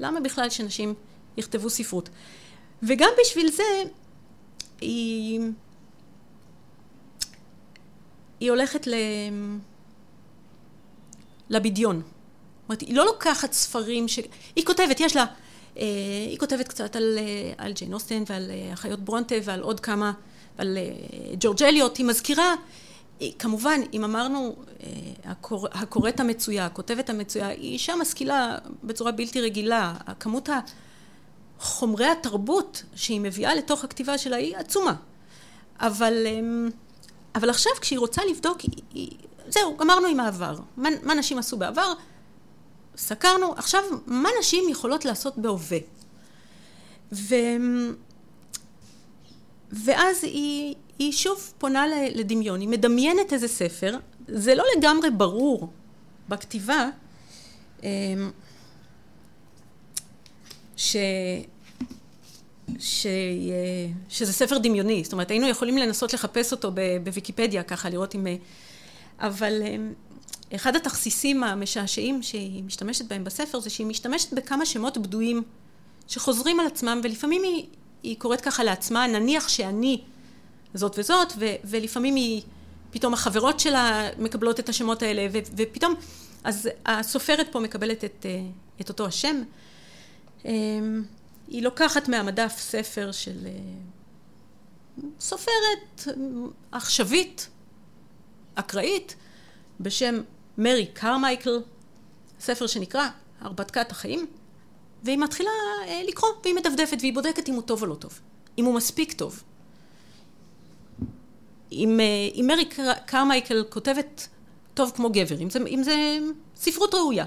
למה בכלל שנשים יכתבו ספרות? וגם בשביל זה היא הולכת לבדיון. זאת אומרת, היא לא לוקחת ספרים היא כותבת, יש לה, היא כותבת קצת על ג'יין אוסטן ועל אחיות ברונטה ועל עוד כמה, על ג'ורג' אליוט. היא מזכירה, כמובן, אם אמרנו, הקוראת המצויה, הכותבת המצויה, היא אישה משכילה בצורה בלתי רגילה. הכמות חומרי התרבות שהיא מביאה לתוך הכתיבה שלה היא עצומה. אבל עכשיו כשהיא רוצה לבדוק, זהו, אמרנו עם העבר. מה נשים עשו בעבר? סקרנו. עכשיו, מה נשים יכולות לעשות בהווה? ואז היא שוב פונה לדמיון. היא מדמיינת איזה ספר. זה לא לגמרי ברור בכתיבה שזה ספר דמיוני. זאת אומרת, היינו יכולים לנסות לחפש אותו בוויקיפדיה, ככה לראות אם... אבל אחד התכסיסים המשעשעים שהיא משתמשת בהם בספר, זה שהיא משתמשת בכמה שמות בדויים שחוזרים על עצמם, ולפעמים היא קוראת ככה לעצמה, נניח שאני זאת וזאת, ולפעמים היא, פתאום החברות שלה מקבלות את השמות האלה, ופתאום אז הסופרת פה מקבלת את אותו השם. היא לוקחת מהמדף ספר של סופרת עכשווית, אקראית, בשם מרי קרמייקל, ספר שנקרא הרפתקת החיים, והיא מתחילה לקרוא, והיא מדפדפת, והיא בודקת אם הוא טוב או לא טוב, אם הוא מספיק טוב. אם מרי קרמייקל כותבת טוב כמו גבר, אם זה ספרות ראויה,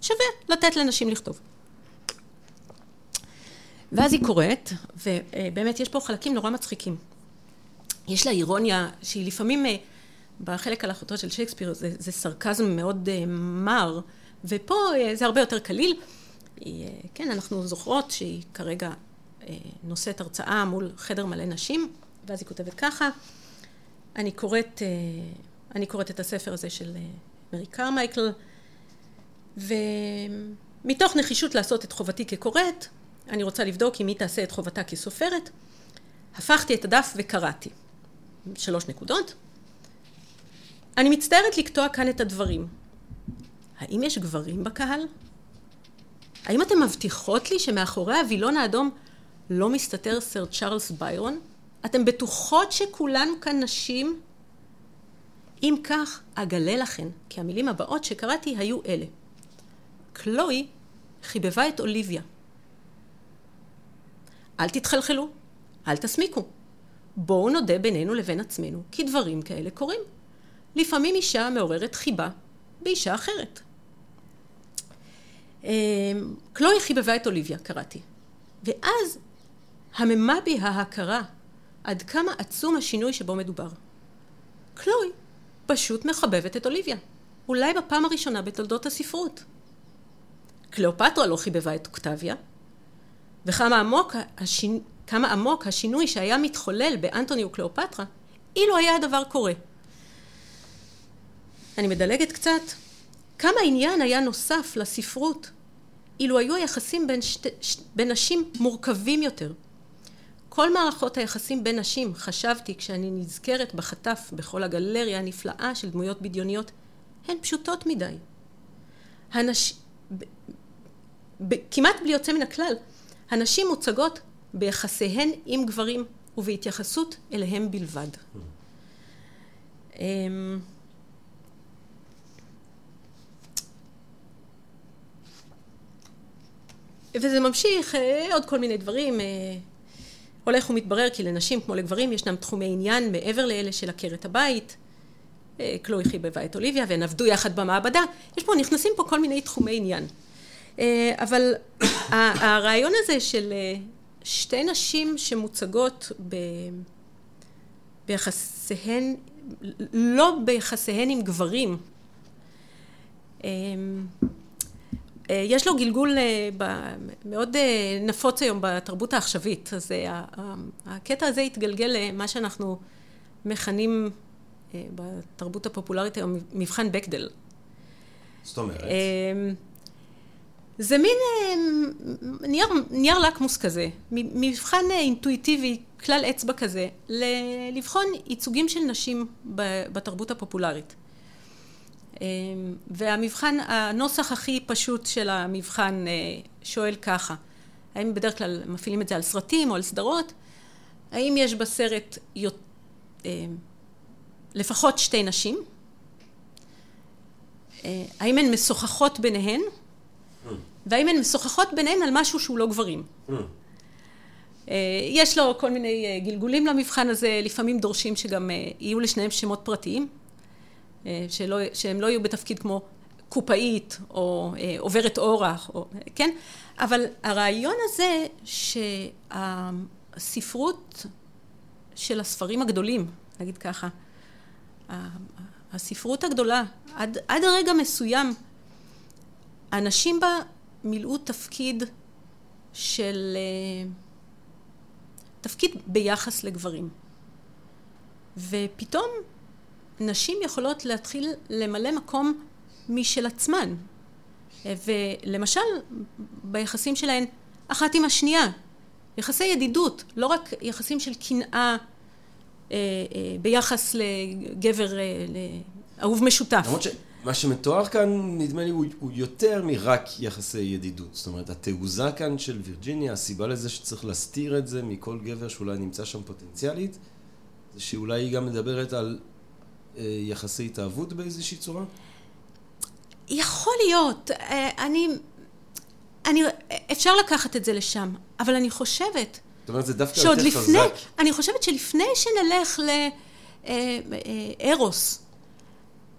שווה לתת לנשים לכתוב. ואז היא קוראת, ובאמת יש פה חלקים נורא מצחיקים. יש לה אירוניה שהיא לפעמים, בחלק על אחותו של שייקספיר, זה סרקזם מאוד מר, ופה זה הרבה יותר קליל. כן, אנחנו זוכרות שהיא כרגע נושאת הרצאה מול חדר מלא נשים, ואז היא כותבת ככה, אני קוראת את הספר הזה של מרי קרמייקל, ומתוך נחישות לעשות את חובתי כקוראת, אני רוצה לבדוק אם היא תעשה את חובתה כסופרת, הפכתי את הדף וקראתי. 3 נקודות. אני מצטערת לקטוע כאן את הדברים. האם יש גברים בקהל? האם אתם מבטיחות לי שמאחורי הווילון האדום לא מסתתר סר צ'רלס ביירון? אתם בטוחות שכולנו כאן נשים? אם כך, אגלה לכן, כי המילים הבאות שקראתי היו אלה. קלואי חיבבה את אוליביה. אל תתחלחלו, אל תסמיקו. בואו נודה בינינו לבין עצמנו, כי דברים כאלה קורים. לפעמים אישה מעוררת חיבה באישה אחרת. קלואי חיבבה את אוליביה, קראתי. ואז הממה בי ההכרה, עד כמה עצום השינוי שבו מדובר. קלואי פשוט מחבבת את אוליביה, אולי בפעם הראשונה בתולדות הספרות. קליאופטרה לא חיבבה את אוקטביה, וכמה עמוק השינוי שהיה מתחולל באנטוני וקליאופטרה, אילו היה הדבר קורה. אני מדלגת קצת. כמה עניין היה נוסף לספרות, אילו היו היחסים בין נשים מורכבים יותר. כל מערכות היחסים בין נשים חשבתי כשאני נזכרת בחטף בכל הגלריה הנפלאה של דמויות בדיוניות, הן פשוטות מדי. כמעט בלי יוצא מן הכלל, הנשים מוצגות ביחסיהן עם גברים ובהתייחסות אליהם בלבד. וזה ממשיך, עוד כל מיני דברים. הולך ומתברר כי לנשים כמו לגברים ישנם תחומי עניין מעבר לאלה של עקרת הבית. קלואי חיבבה את אוליביה והן עבדו יחד במעבדה. נכנסים פה כל מיני תחומי עניין. אבל הרעיון הזה של שתי נשים שמוצגות ביחסיהן, לא ביחסיהן עם גברים, יש לו גלגול מאוד נפוץ היום בתרבות העכשווית. אז הקטע הזה התגלגל למה שאנחנו מכנים בתרבות הפופולרית היום מבחן בקדל. זאת אומרת? זה מין נייר לקמוס כזה, מבחן אינטואיטיבי, כלל אצבע כזה, לבחון ייצוגים של נשים בתרבות הפופולרית. והמבחן, הנוסח הכי פשוט של המבחן שואל ככה, האם בדרך כלל מפעילים את זה על סרטים או על סדרות, האם יש בסרט לפחות 2 נשים, האם הן משוחחות ביניהן, והאם הן משוחחות ביניהן על משהו שהוא לא גברים. יש לו כל מיני גלגולים למבחן הזה, לפעמים דורשים שגם יהיו לשניהם שמות פרטיים, שהם לא יהיו בתפקיד כמו קופאית או עוברת אורח, כן? אבל הרעיון הזה שהספרות של הספרים הגדולים, נגיד ככה, הספרות הגדולה, עד הרגע מסוים, האנשים בה מילאו תפקיד של תפקיד ביחס לגברים. ופתאום נשים יכולות להתחיל למלא מקום משל עצמן. ולמשל, ביחסים שלהן אחת עם השנייה, יחסי ידידות, לא רק יחסים של קנאה ביחס לגבר אהוב משותף. מה שמתואר כאן, נדמה לי, הוא יותר מרק יחסי ידידות. זאת אומרת, התעוזה כאן של וירג'יניה, הסיבה לזה שצריך להסתיר את זה מכל גבר שאולי נמצא שם פוטנציאלית, זה שאולי היא גם מדברת על יחסי התאהבות באיזושהי צורה? יכול להיות. אני אפשר לקחת את זה לשם, אבל אני חושבת... זאת אומרת, זה דווקא יותר חזק. אני חושבת שלפני שנלך לארוס,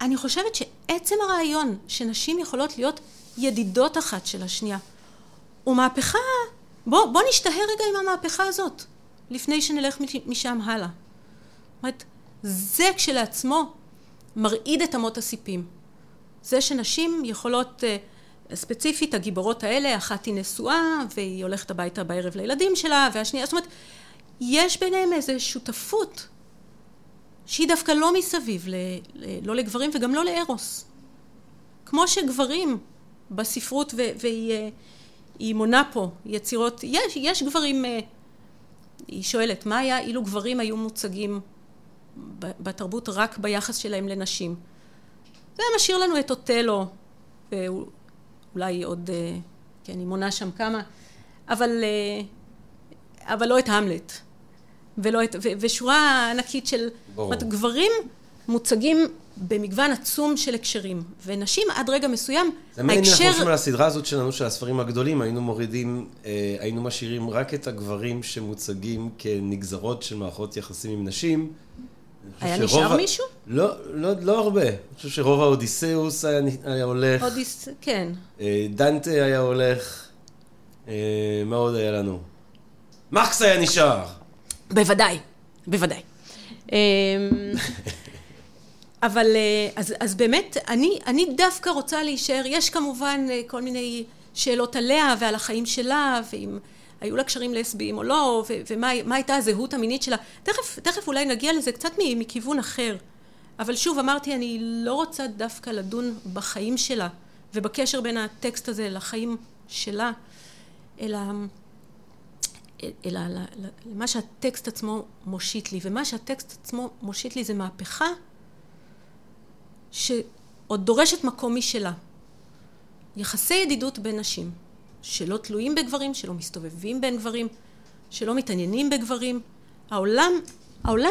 אני חושבת שעצם הרעיון שנשים יכולות להיות ידידות אחת של השנייה, ומהפכה, בוא נשתהה רגע עם המהפכה הזאת, לפני שנלך משם הלאה. זאת אומרת, זה כשלעצמו מרעיד את אמות הסיפים. זה שנשים יכולות, ספציפית, הגיבורות האלה, אחת היא נשואה, והיא הולכת הביתה בערב לילדים שלה, והשנייה, זאת אומרת, יש ביניהם איזו שותפות, שהיא דווקא לא מסביב, לא לגברים וגם לא לארוס. כמו שגברים בספרות, והיא מונה פה יצירות, יש גברים, היא שואלת, מה היה אילו גברים היו מוצגים בתרבות רק ביחס שלהם לנשים? זה משאיר לנו את אוטלו, ואולי עוד, כן, היא מונה שם כמה, אבל לא את המלט. ושורה ענקית של גברים מוצגים במגוון עצום של הקשרים, ונשים עד רגע מסוים ההקשר... זה מעניין, אנחנו חושבים על הסדרה הזאת שלנו, של הספרים הגדולים, היינו משאירים רק את הגברים שמוצגים כנגזרות של מערכות יחסים עם נשים. היה נשאר מישהו? לא הרבה. אני חושב שרוב האודיסאוס היה הולך. כן. דנטה היה הולך. מה עוד היה לנו? מרקס היה נשאר. בוודאי, בוודאי. אבל, אז באמת, אני דווקא רוצה להישאר, יש כמובן כל מיני שאלות עליה ועל החיים שלה, ואם היו לה קשרים לסביים או לא, ומה הייתה הזהות המינית שלה. תכף אולי נגיע לזה קצת מכיוון אחר. אבל שוב, אמרתי, אני לא רוצה דווקא לדון בחיים שלה, ובקשר בין הטקסט הזה לחיים שלה, אלא למה שהטקסט עצמו מושיט לי, ומה שהטקסט עצמו מושיט לי זה מהפכה שעוד דורשת מקום משלה. יחסי ידידות בין נשים, שלא תלויים בגברים, שלא מסתובבים בין גברים, שלא מתעניינים בגברים. העולם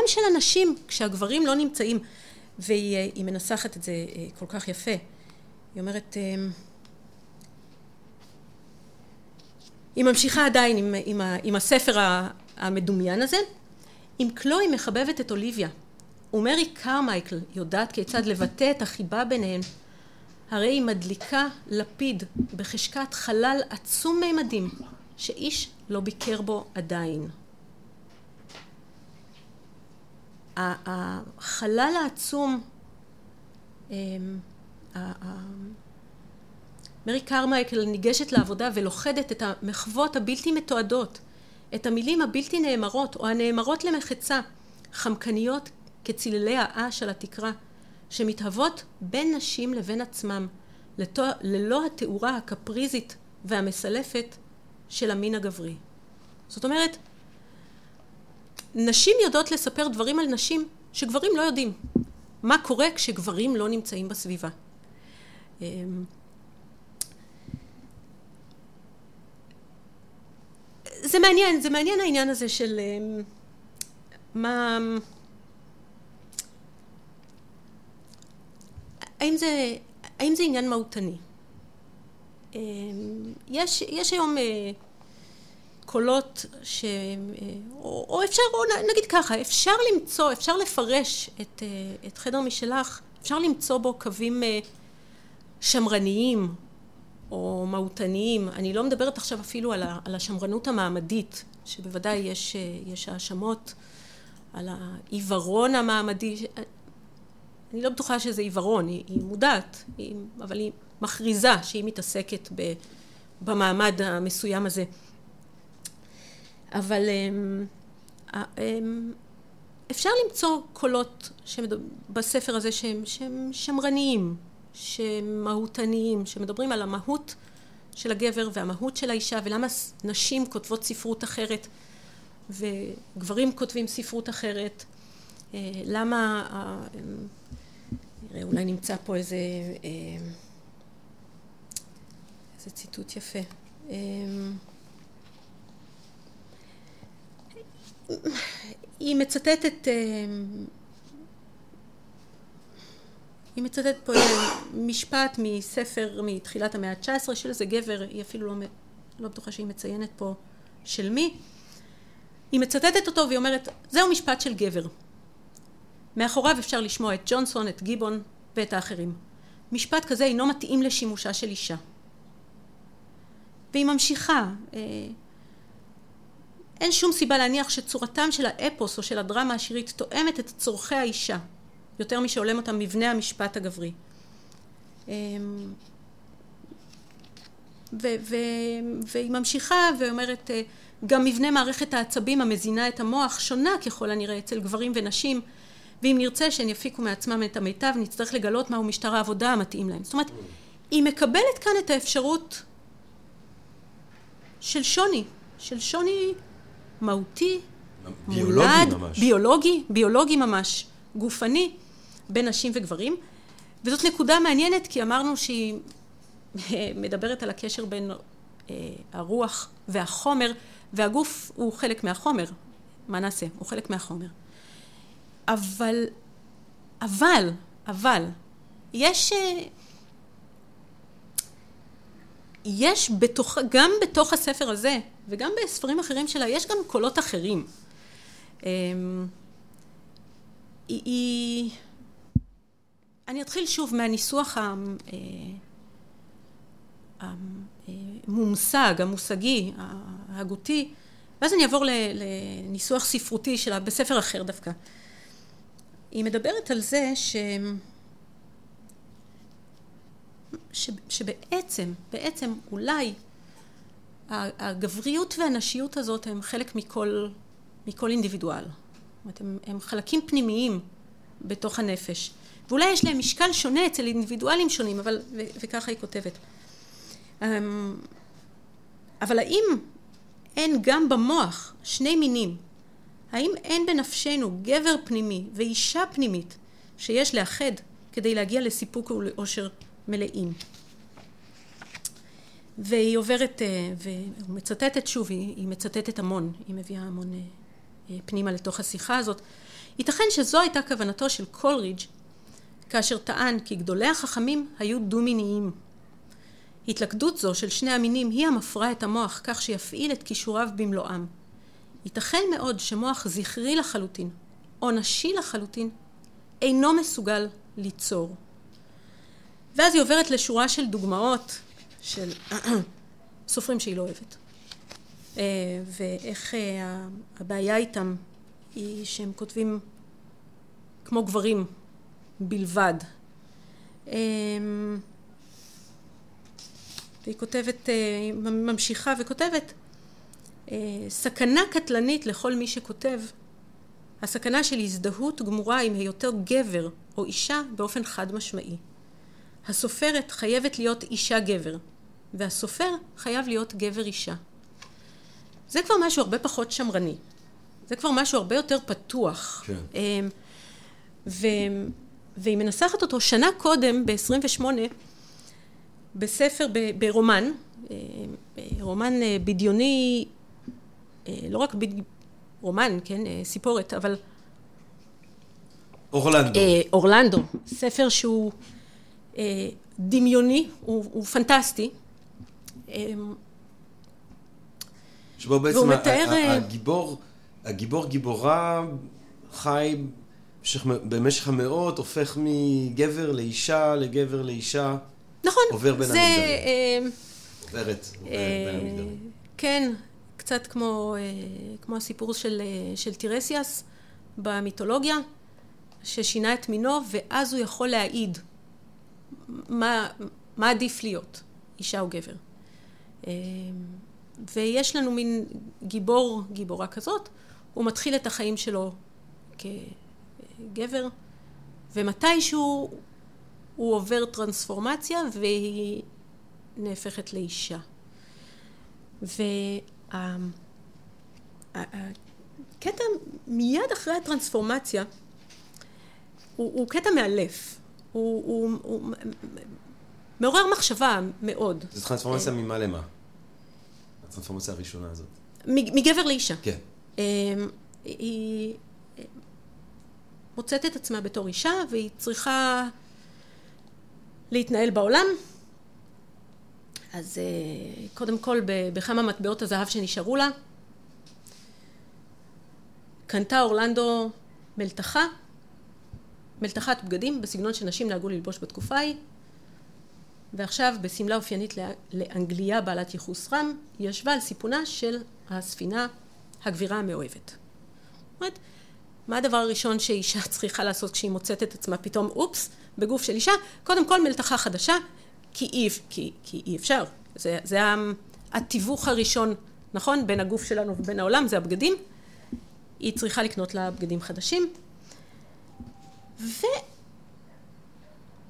של הנשים, כשהגברים לא נמצאים, והיא מנסחת את זה כל כך יפה, היא אומרת... היא ממשיכה עדיין עם הספר המדומיין הזה. אם קלוי מחבבת את אוליביה, ומרי קרמייקל יודעת כיצד לבטא את החיבה ביניהן, הרי היא מדליקה לפיד בחשקת חלל עצום מימדים, שאיש לא ביקר בו עדיין. החלל העצום, מרי קרמייקל ניגשת לעבודה ולוחדת את המחוות הבלתי מתועדות, את המילים הבלתי נאמרות או הנאמרות למחצה, חמקניות כצללי האש על התקרה, שמתהוות בין נשים לבין עצמם, ללא התאורה הקפריזית והמסלפת של המין הגברי. זאת אומרת, נשים יודעות לספר דברים על נשים שגברים לא יודעים. מה קורה כשגברים לא נמצאים בסביבה? זה מעניין העניין הזה של מה... האם זה עניין מהותני? יש היום קולות ש... או אפשר, או נגיד ככה, אפשר למצוא, אפשר לפרש את חדר משלך, אפשר למצוא בו קווים שמרניים, או מהותניים. אני לא מדברת עכשיו אפילו על השמרנות המעמדית, שבוודאי יש האשמות, על העיוורון המעמדי. אני לא בטוחה שזה עיוורון, היא מודעת, אבל היא מכריזה שהיא מתעסקת במעמד המסוים הזה. אבל אפשר למצוא קולות בספר הזה שהם שמרניים, שמהותניים, שמדברים על המהות של הגבר והמהות של האישה, ולמה נשים כותבות ספרות אחרת וגברים כותבים ספרות אחרת, למה אולי נמצא פה איזה ציטוט יפה. היא מצטטת פה משפט מספר מתחילת המאה ה-19 של איזה גבר, היא אפילו לא בטוחה שהיא מציינת פה של מי. היא מצטטת אותו והיא אומרת, זהו משפט של גבר. מאחוריו אפשר לשמוע את ג'ונסון, את גיבון ואת האחרים. משפט כזה אינו מתאים לשימושה של אישה. והיא ממשיכה, אין שום סיבה להניח שצורתם של האפוס או של הדרמה השירית תואמת את צורכי האישה, יותר משעולם אותם מבנה המשפט הגברי. והיא ממשיכה ואומרת, גם מבנה מערכת העצבים המזינה את המוח שונה ככל הנראה אצל גברים ונשים, ואם נרצה שהן יפיקו מעצמם את המיטב, נצטרך לגלות מהו משטר העבודה המתאים להם. זאת אומרת, היא מקבלת כאן את האפשרות של שוני, של שוני מהותי, מולד, ביולוגי ממש, גופני, בין נשים וגברים. וזאת נקודה מעניינת, כי אמרנו שהיא מדברת על הקשר בין הרוח והחומר, והגוף הוא חלק מהחומר. מה נעשה? הוא חלק מהחומר. אבל, יש בתוך, גם בתוך הספר הזה, וגם בספרים אחרים שלה, יש גם קולות אחרים. אני אתחיל שוב מהניסוח המומסג, המושגי, ההגותי, ואז אני אעבור לניסוח ספרותי שלה, בספר אחר דווקא. היא מדברת על זה שבעצם אולי הגבריות והנשיות הזאת הם חלק מכל אינדיבידואל. הם חלקים פנימיים בתוך הנפש. ואולי יש להם משקל שונה אצל אינדיבידואלים שונים, אבל וככה היא כותבת. אבל האם אין גם במוח שני מינים? האם אין בנפשנו גבר פנימי ואישה פנימית שיש לאחד כדי להגיע לסיפוק ולאושר מלאים? והיא עוברת, ומצטטת שוב, היא מצטטת המון, היא מביאה המון פנימה לתוך השיחה הזאת. ייתכן שזו הייתה כוונתו של קולריג' כאשר טען כי גדולי החכמים היו דו-מיניים. התלכדות זו של שני המינים היא המפרה את המוח כך שיפעיל את כישוריו במלואם. ייתכן מאוד שמוח זכרי לחלוטין, או נשי לחלוטין, אינו מסוגל ליצור. ואז היא עוברת לשורה של דוגמאות של סופרים שהיא לא אוהבת. ואיך הבעיה איתם היא שהם כותבים כמו גברים בלבד. והיא כותבת, ממשיכה וכותבת, סכנה קטלנית לכל מי שכותב, הסכנה של הזדהות גמורה עם היותו גבר או אישה באופן חד משמעי. הסופרת חייבת להיות אישה גבר, והסופר חייב להיות גבר אישה. זה כבר משהו הרבה פחות שמרני. זה כבר משהו הרבה יותר פתוח. כן. והיא מנסחת אותו שנה קודם, ב-28, בספר, ברומן, רומן בדיוני, לא רק רומן, כן, סיפורת, אבל... אורלנדו, ספר שהוא דמיוני, הוא פנטסטי. שבו בעצם הגיבור גיבורה חי במשך המאות, הופך מגבר לאישה, לגבר לאישה. נכון. עובר בין המגדרים. עוברת בין המגדרים. כן, קצת כמו הסיפור של טירסיאס במיתולוגיה, ששינה את מינו, ואז הוא יכול להעיד מה עדיף להיות, אישה או גבר. ויש לנו מין גיבורה כזאת, הוא מתחיל את החיים שלו כגבר, ומתישהו הוא עובר טרנספורמציה והיא נהפכת לאישה. והקטע מיד אחרי הטרנספורמציה הוא קטע מאלף. הוא מעורר מחשבה מאוד. זו טרנספורמציה ממה למה? הטרנספורמציה הראשונה הזאת. מגבר לאישה. כן. היא מוצאת את עצמה בתור אישה, והיא צריכה להתנהל בעולם. אז קודם כל, בכמה מטבעות הזהב שנשארו לה, קנתה אורלנדו מלתחה, מלתחת בגדים, בסגנון שנשים נהגו ללבוש בתקופה ההיא, ועכשיו בסמלה אופיינית לאנגליה בעלת ייחוס רם, היא ישבה על סיפונה של הספינה הגבירה המאוהבת. זאת אומרת, מה הדבר הראשון שאישה צריכה לעשות כשהיא מוצאת את עצמה פתאום, אופס, בגוף של אישה? קודם כל מלתחה חדשה, כי אי אפשר. זה התיווך הראשון, נכון? בין הגוף שלנו ובין העולם, זה הבגדים. היא צריכה לקנות לה בגדים חדשים.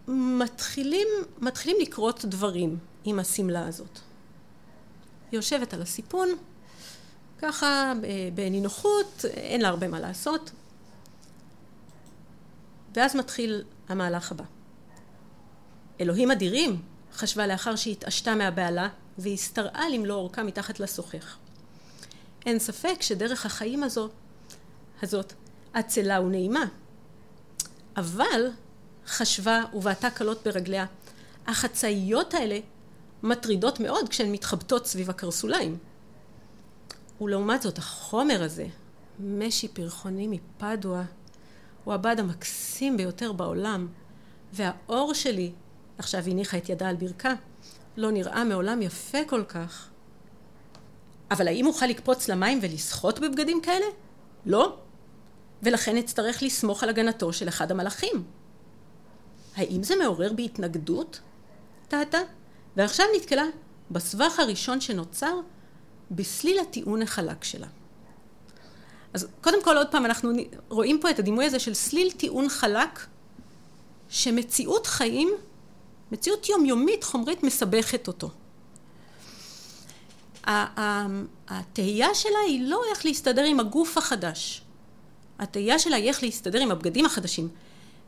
ומתחילים לקרות דברים עם הסמלה הזאת. היא יושבת על הסיפון, ככה, בנינוחות, אין לה הרבה מה לעשות. ואז מתחיל המהלך הבא. אלוהים אדירים, חשבה לאחר שהתעשתה מהבעלה, והסתרעה למלוא אורכה מתחת לשוחך. אין ספק שדרך החיים הזאת עצלה ונעימה. אבל חשבה ובעטה קלות ברגליה, החצאיות האלה מטרידות מאוד כשהן מתחבטות סביב הקרסוליים. ולעומת זאת החומר הזה, משי פרחוני מפדואה, הוא הבד המקסים ביותר בעולם, והאור שלי, עכשיו הניחה את ידה על ברכה, לא נראה מעולם יפה כל כך. אבל האם אוכל לקפוץ למים ולשחות בבגדים כאלה? לא. ולכן אצטרך לסמוך על הגנתו של אחד המלאכים. האם זה מעורר בהתנגדות? טעתה. ועכשיו נתקלה בסבך הראשון שנוצר, בסליל הטיעון החלק שלה. אז קודם כל, עוד פעם, אנחנו רואים פה את הדימוי הזה של סליל טיעון חלק, שמציאות חיים, מציאות יומיומית חומרית, מסבכת אותו. התהייה שלה היא לא איך להסתדר עם הגוף החדש. התהייה שלה היא איך להסתדר עם הבגדים החדשים.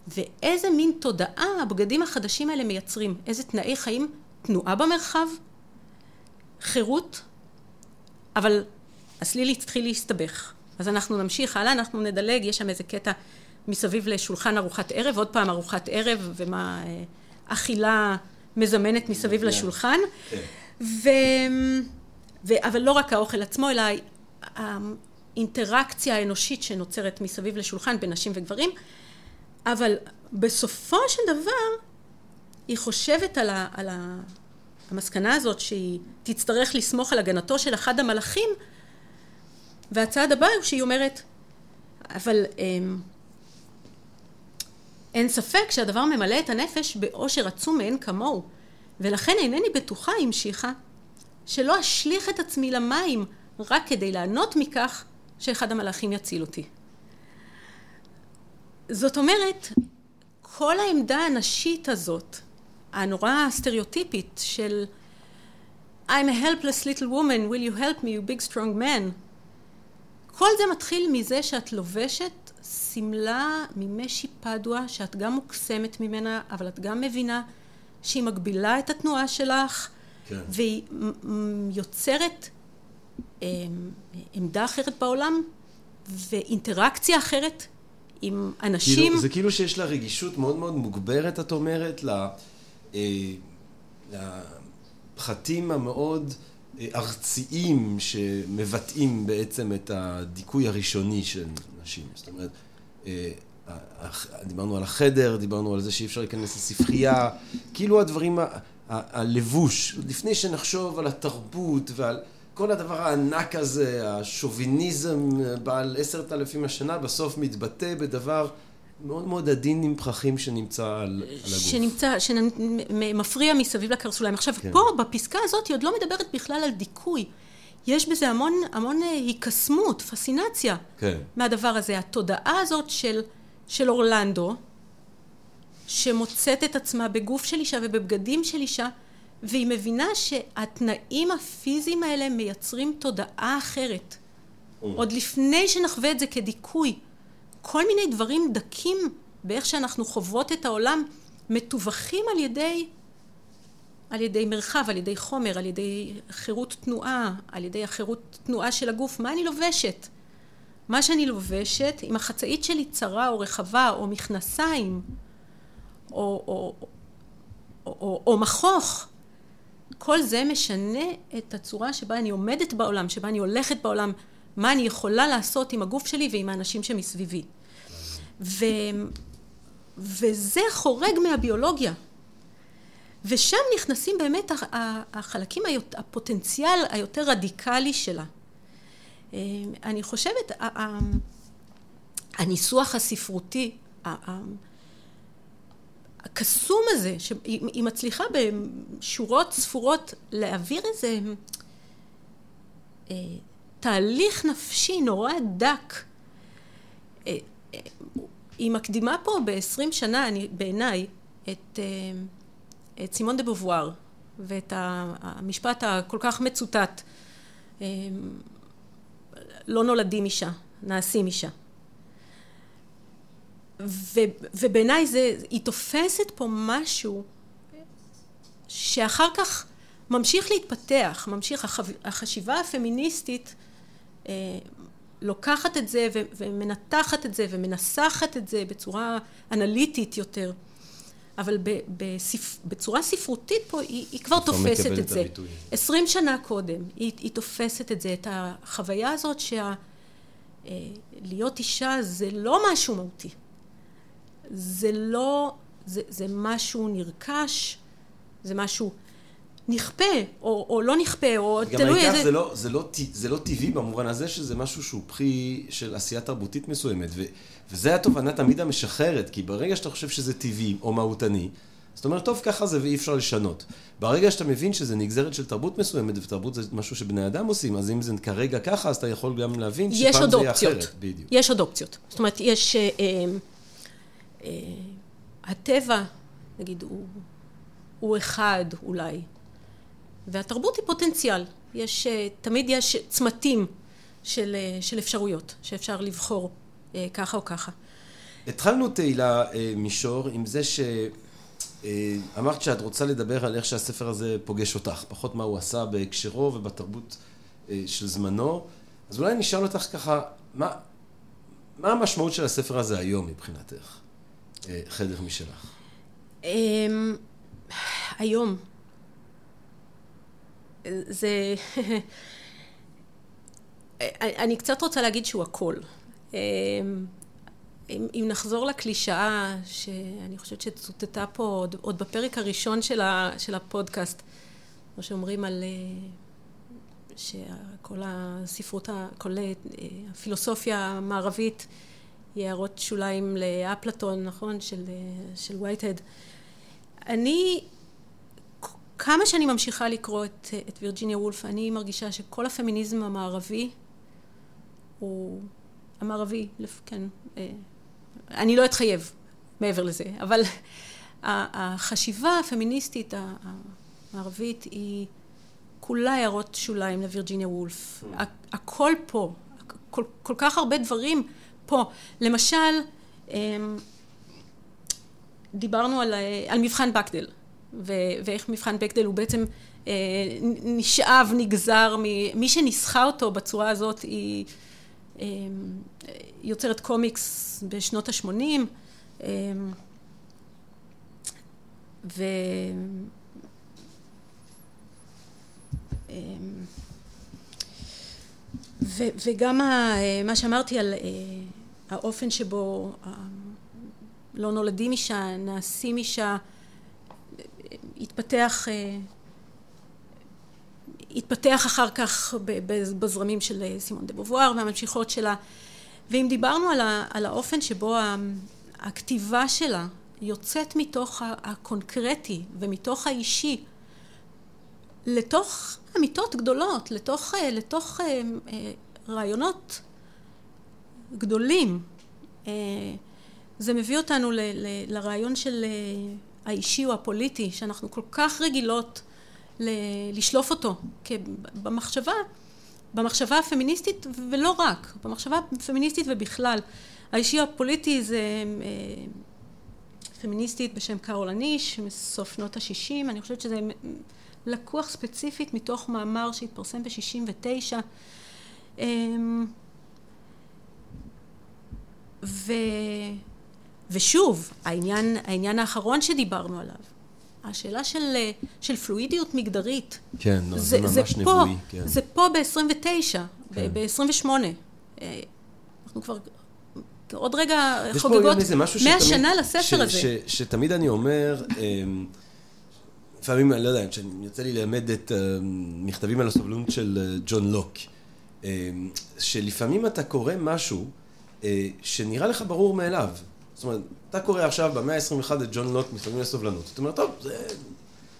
ואיזה מין תודעה הבגדים החדשים האלה מייצרים. איזה תנאי חיים, תנועה במרחב, חירות. אבל הסליל התחיל להסתבך. אז אנחנו נמשיך הלאה, אנחנו נדלג, יש שם איזה קטע מסביב לשולחן ארוחת ערב, עוד פעם ארוחת ערב, ומה אכילה מזמנת מסביב לשולחן. אבל לא רק האוכל עצמו, אלא האינטראקציה האנושית שנוצרת מסביב לשולחן בין נשים וגברים. אבל בסופו של דבר, היא חושבת על המסקנה הזאת שהיא תצטרך לסמוך על הגנתו של אחד המלאכים, והצעד הבא הוא שהיא אומרת, אבל אין ספק שהדבר ממלא את הנפש באושר עצום מאין כמוהו, ולכן אינני בטוחה, המשיכה, שלא אשליך את עצמי למים רק כדי לענות מכך שאחד המלאכים יציל אותי. זאת אומרת, כל העמדה הנשית הזאת, הנורא הסטריאוטיפית של I'm a helpless little woman, will you help me, you big strong man? כל זה מתחיל מזה שאת לובשת סמלה ממשי פדואה, שאת גם מוקסמת ממנה, אבל את גם מבינה שהיא מגבילה את התנועה שלך, כן. והיא יוצרת עמדה אחרת בעולם, ואינטראקציה אחרת עם אנשים. כאילו, זה כאילו שיש לה רגישות מאוד מאוד מוגברת, את אומרת, לפחתים המאוד ארציים שמבטאים בעצם את הדיכוי הראשוני של נשים. זאת אומרת, דיברנו על החדר, דיברנו על זה שאי אפשר להיכנס לספרייה, כאילו הדברים, הלבוש, לפני שנחשוב על התרבות ועל כל הדבר הענק הזה, השוביניזם בעל 10,000 השנה, בסוף מתבטא בדבר מאוד מאוד עדין עם פרחים שנמצא על הגוף. שמפריע מסביב לקרסוליים. עכשיו, פה, בפסקה הזאת, היא עוד לא מדברת בכלל על דיכוי. יש בזה המון היקסמות, פסינציה מהדבר הזה. התודעה הזאת של אורלנדו, שמוצאת את עצמה בגוף של אישה ובבגדים של אישה, והיא מבינה שהתנאים הפיזיים האלה מייצרים תודעה אחרת. עוד לפני שנחווה את זה כדיכוי, כל מיני דברים דקים באיך שאנחנו חוות את העולם מטווחים על ידי מרחב, על ידי חומר, על ידי חירות תנועה, על ידי החירות תנועה של הגוף. מה אני לובשת? מה שאני לובשת, אם החצאית שלי צרה או רחבה או מכנסיים או מחוך, כל זה משנה את הצורה שבה אני עומדת בעולם, שבה אני הולכת בעולם, מה אני יכולה לעשות עם הגוף שלי ועם האנשים שמסביבי. וזה חורג מהביולוגיה. ושם נכנסים באמת החלקים, הפוטנציאל היותר רדיקלי שלה. אני חושבת, הניסוח הספרותי, הקסום הזה, שהיא מצליחה בשורות ספורות להעביר איזה תהליך נפשי נורא דק. היא מקדימה פה ב-20 שנה, בעיניי, את סימון דה בובואר, ואת המשפט הכל כך מצוטט, לא נולדים אישה, נעשים אישה. ובעיניי היא תופסת פה משהו שאחר כך ממשיך להתפתח, ממשיך החשיבה הפמיניסטית לוקחת את זה ומנתחת את זה ומנסחת את זה בצורה אנליטית יותר. אבל בצורה ספרותית פה היא כבר תופסת את זה. 20 שנה קודם היא תופסת את זה, את החוויה הזאת שלהיות אישה זה לא משהו מהותי. זה לא, זה משהו נרכש, זה משהו נכפה, או לא נכפה, או תלוי איזה... גם העיקר זה לא טבעי במובן הזה, שזה משהו שהוא פרי של עשייה תרבותית מסוימת, וזה התובנה תמיד המשחררת, כי ברגע שאתה חושב שזה טבעי או מהותני, זאת אומרת, טוב, ככה זה ואי אפשר לשנות. ברגע שאתה מבין שזה נגזרת של תרבות מסוימת, ותרבות זה משהו שבני אדם עושים, אז אם זה כרגע ככה, אז אתה יכול גם להבין שפעם זה יהיה אחרת. יש עוד אופציות. זאת אומרת, יש... הטבע, נגיד, הוא אחד אולי, והתרבות היא פוטנציאל. יש, תמיד יש צמתים של אפשרויות, שאפשר לבחור ככה או ככה. התחלנו תהילה מישור עם זה שאמרת שאת רוצה לדבר על איך שהספר הזה פוגש אותך, פחות מה הוא עשה בהקשרו ובתרבות של זמנו. אז אולי נשאל אותך ככה, מה המשמעות של הספר הזה היום מבחינתך? חדר משלך. היום. זה... אני קצת רוצה להגיד שהוא הכל. אם נחזור לקלישאה, שאני חושבת שצוטטה פה עוד בפרק הראשון של הפודקאסט, כמו שאומרים על... שכל הספרות, כל הפילוסופיה המערבית, יערות שוליים לאפלטון, נכון? של וייטהד. אני, כמה שאני ממשיכה לקרוא את וירג'יניה וולף, אני מרגישה שכל הפמיניזם המערבי, הוא המערבי, כן, אני לא אתחייב מעבר לזה, אבל החשיבה הפמיניסטית המערבית היא כולה יערות שוליים לוירג'יניה וולף. הכל פה, כל כך הרבה דברים פה. למשל, דיברנו על מבחן בקדל, ואיך מבחן בקדל הוא בעצם נשאב, נגזר, מי שניסחה אותו בצורה הזאת היא יוצרת קומיקס בשנות ה-80, וגם מה שאמרתי על האופן שבו לא נולדים אישה, נעשים אישה, התפתח אחר כך בזרמים של סימון דה בובואר והממשיכות שלה. ואם דיברנו על האופן שבו הכתיבה שלה יוצאת מתוך הקונקרטי ומתוך האישי, לתוך אמיתות גדולות, לתוך רעיונות גדולים. זה מביא אותנו לרעיון של האישי או הפוליטי, שאנחנו כל כך רגילות לשלוף אותו, במחשבה הפמיניסטית ולא רק, במחשבה הפמיניסטית ובכלל. האישי הפוליטי זה פמיניסטית בשם קארול אניש, מסוף שנות ה-60, אני חושבת שזה לקוח ספציפית מתוך מאמר שהתפרסם ב-69, ושוב, העניין האחרון שדיברנו עליו, השאלה של פלואידיות מגדרית. כן, זה ממש נבואי. זה פה ב-29, ב-28. אנחנו כבר עוד רגע חוגגות 100 שנה לספר הזה. שתמיד אני אומר, לפעמים, לא יודע, יוצא לי ללמד את מכתבים על הסובלנות של ג'ון לוק, שלפעמים אתה קורא משהו שנראה לך ברור מאליו. זאת אומרת, אתה קורא עכשיו במאה ה-21 את ג'ון לוק מכתבים לסובלנות. זאת אומרת, טוב, זה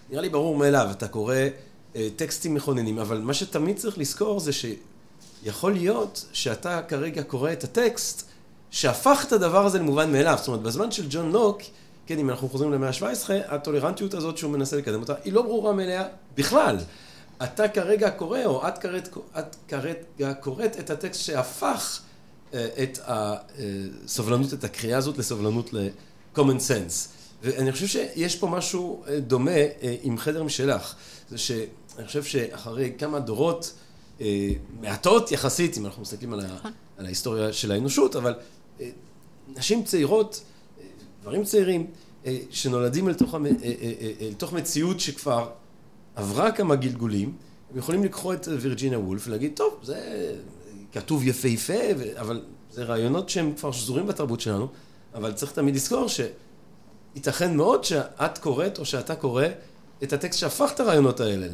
נראה לי ברור מאליו. אתה קורא טקסטים מכוננים, אבל מה שתמיד צריך לזכור זה שיכול להיות שאתה כרגע קורא את הטקסט שהפך את הדבר הזה למובן מאליו. זאת אומרת, בזמן של ג'ון לוק, כן, אם אנחנו חוזרים למאה ה-17, הטולרנטיות הזאת שהוא מנסה לקדם אותה, היא לא ברורה מאליה בכלל. אתה כרגע קורא, או את כרגע קוראת את הטקסט שהפך את הסובלנות, את הקריאה הזאת לסובלנות ל-common sense. ואני חושב שיש פה משהו דומה עם חדר משלך. זה שאני חושב שאחרי כמה דורות מעטות יחסית, אם אנחנו מסתכלים על ההיסטוריה של האנושות, אבל נשים צעירות, דברים צעירים, שנולדים לתוך מציאות שכבר עברה כמה גלגולים, הם יכולים לקחו את וירג'יניה וולף ולהגיד, טוב, זה כתוב יפהפה, אבל זה רעיונות שהם כבר שזורים בתרבות שלנו, אבל צריך תמיד לזכור שיתכן מאוד שאת קוראת או שאתה קורא את הטקסט שהפך את הרעיונות האלה,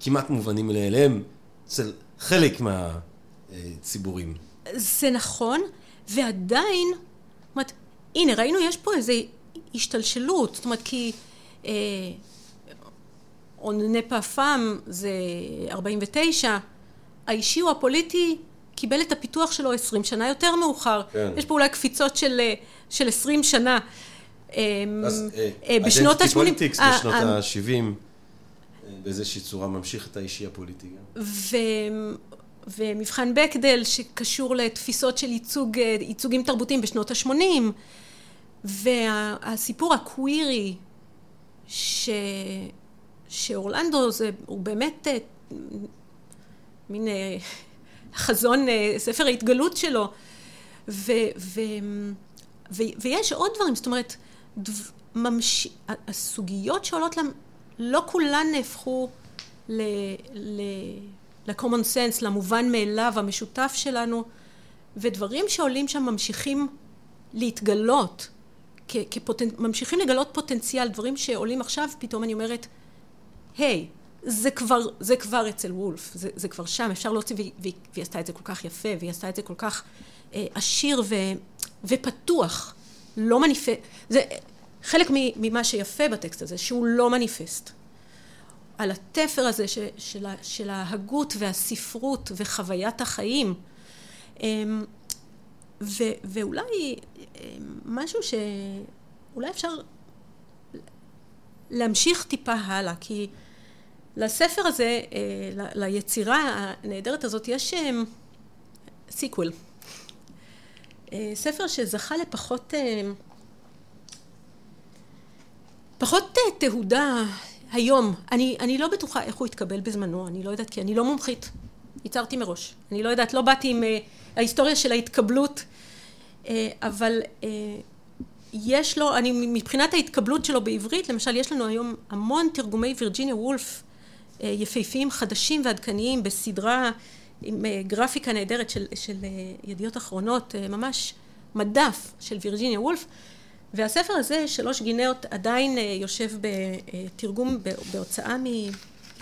כמעט מובנים אליהם, אצל חלק מהציבורים. זה נכון, ועדיין, זאת אומרת, הנה, ראינו, יש פה איזו השתלשלות, זאת אומרת, כי נפה פעם זה 49, האישי או הפוליטי קיבל את הפיתוח שלו 20 שנה יותר מאוחר. כן. יש פה אולי קפיצות של 20 שנה. אז בשנות ה-80... פוליטיקס בשנות ה-70, באיזושהי צורה ממשיך את האישי הפוליטי. ומבחן בקדל שקשור לתפיסות של ייצוגים תרבותיים בשנות ה-80, והסיפור הקווירי שאורלנדו זה, הוא באמת מין חזון ספר ההתגלות שלו, ויש עוד דברים, זאת אומרת, הסוגיות שעולות להם, לא כולן נהפכו ל-common sense, למובן מאליו, המשותף שלנו, ודברים שעולים שם ממשיכים להתגלות, ממשיכים לגלות פוטנציאל, דברים שעולים עכשיו, פתאום אני אומרת, היי, זה כבר אצל וולף, זה כבר שם, אפשר להוציא, והיא עשתה את זה כל כך יפה, והיא עשתה את זה כל כך עשיר ופתוח, לא מניפה, זה חלק ממה שיפה בטקסט הזה, שהוא לא מניפסט. על התפר הזה של ההגות והספרות וחוויית החיים, ואולי משהו שאולי אפשר להמשיך טיפה הלאה, כי לספר הזה, ליצירה הנהדרת הזאת, יש סיקוול. ספר שזכה לפחות תהודה היום. אני לא בטוחה איך הוא התקבל בזמנו, אני לא יודעת, כי אני לא מומחית. יצרתי מראש. אני לא יודעת, לא באתי עם ההיסטוריה של ההתקבלות, אבל יש לו, מבחינת ההתקבלות שלו בעברית, למשל, יש לנו היום המון תרגומי וירג'יניה וולף יפהפיים, חדשים ועדכניים, בסדרה עם גרפיקה נהדרת של ידיעות אחרונות, ממש מדף של וירג'יניה וולף. והספר הזה, 3 גינות, עדיין יושב בתרגום בהוצאה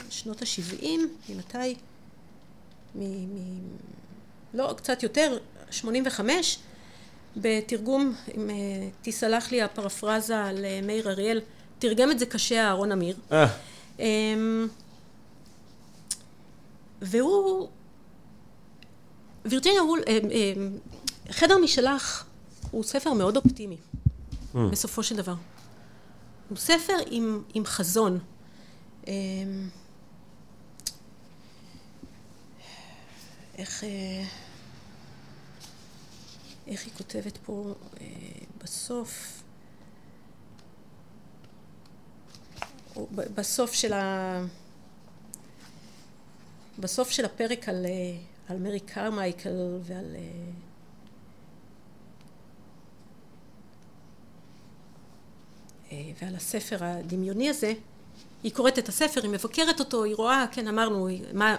משנות ה-70, ממתי? לא, קצת יותר, 85, בתרגום, אם תסלח לי הפרפרזה על מאיר אריאל, תרגם את זה קשה אהרון אמיר. והוא, וירג'יניה וולף, חדר משלך, הוא ספר מאוד אופטימי, בסופו של דבר. הוא ספר עם חזון. איך היא כותבת פה בסוף? בסוף של הפרק על מרי קרמייקל ועל הספר הדמיוני הזה, היא קוראת את הספר, היא מבקרת אותו, היא רואה, כן, אמרנו,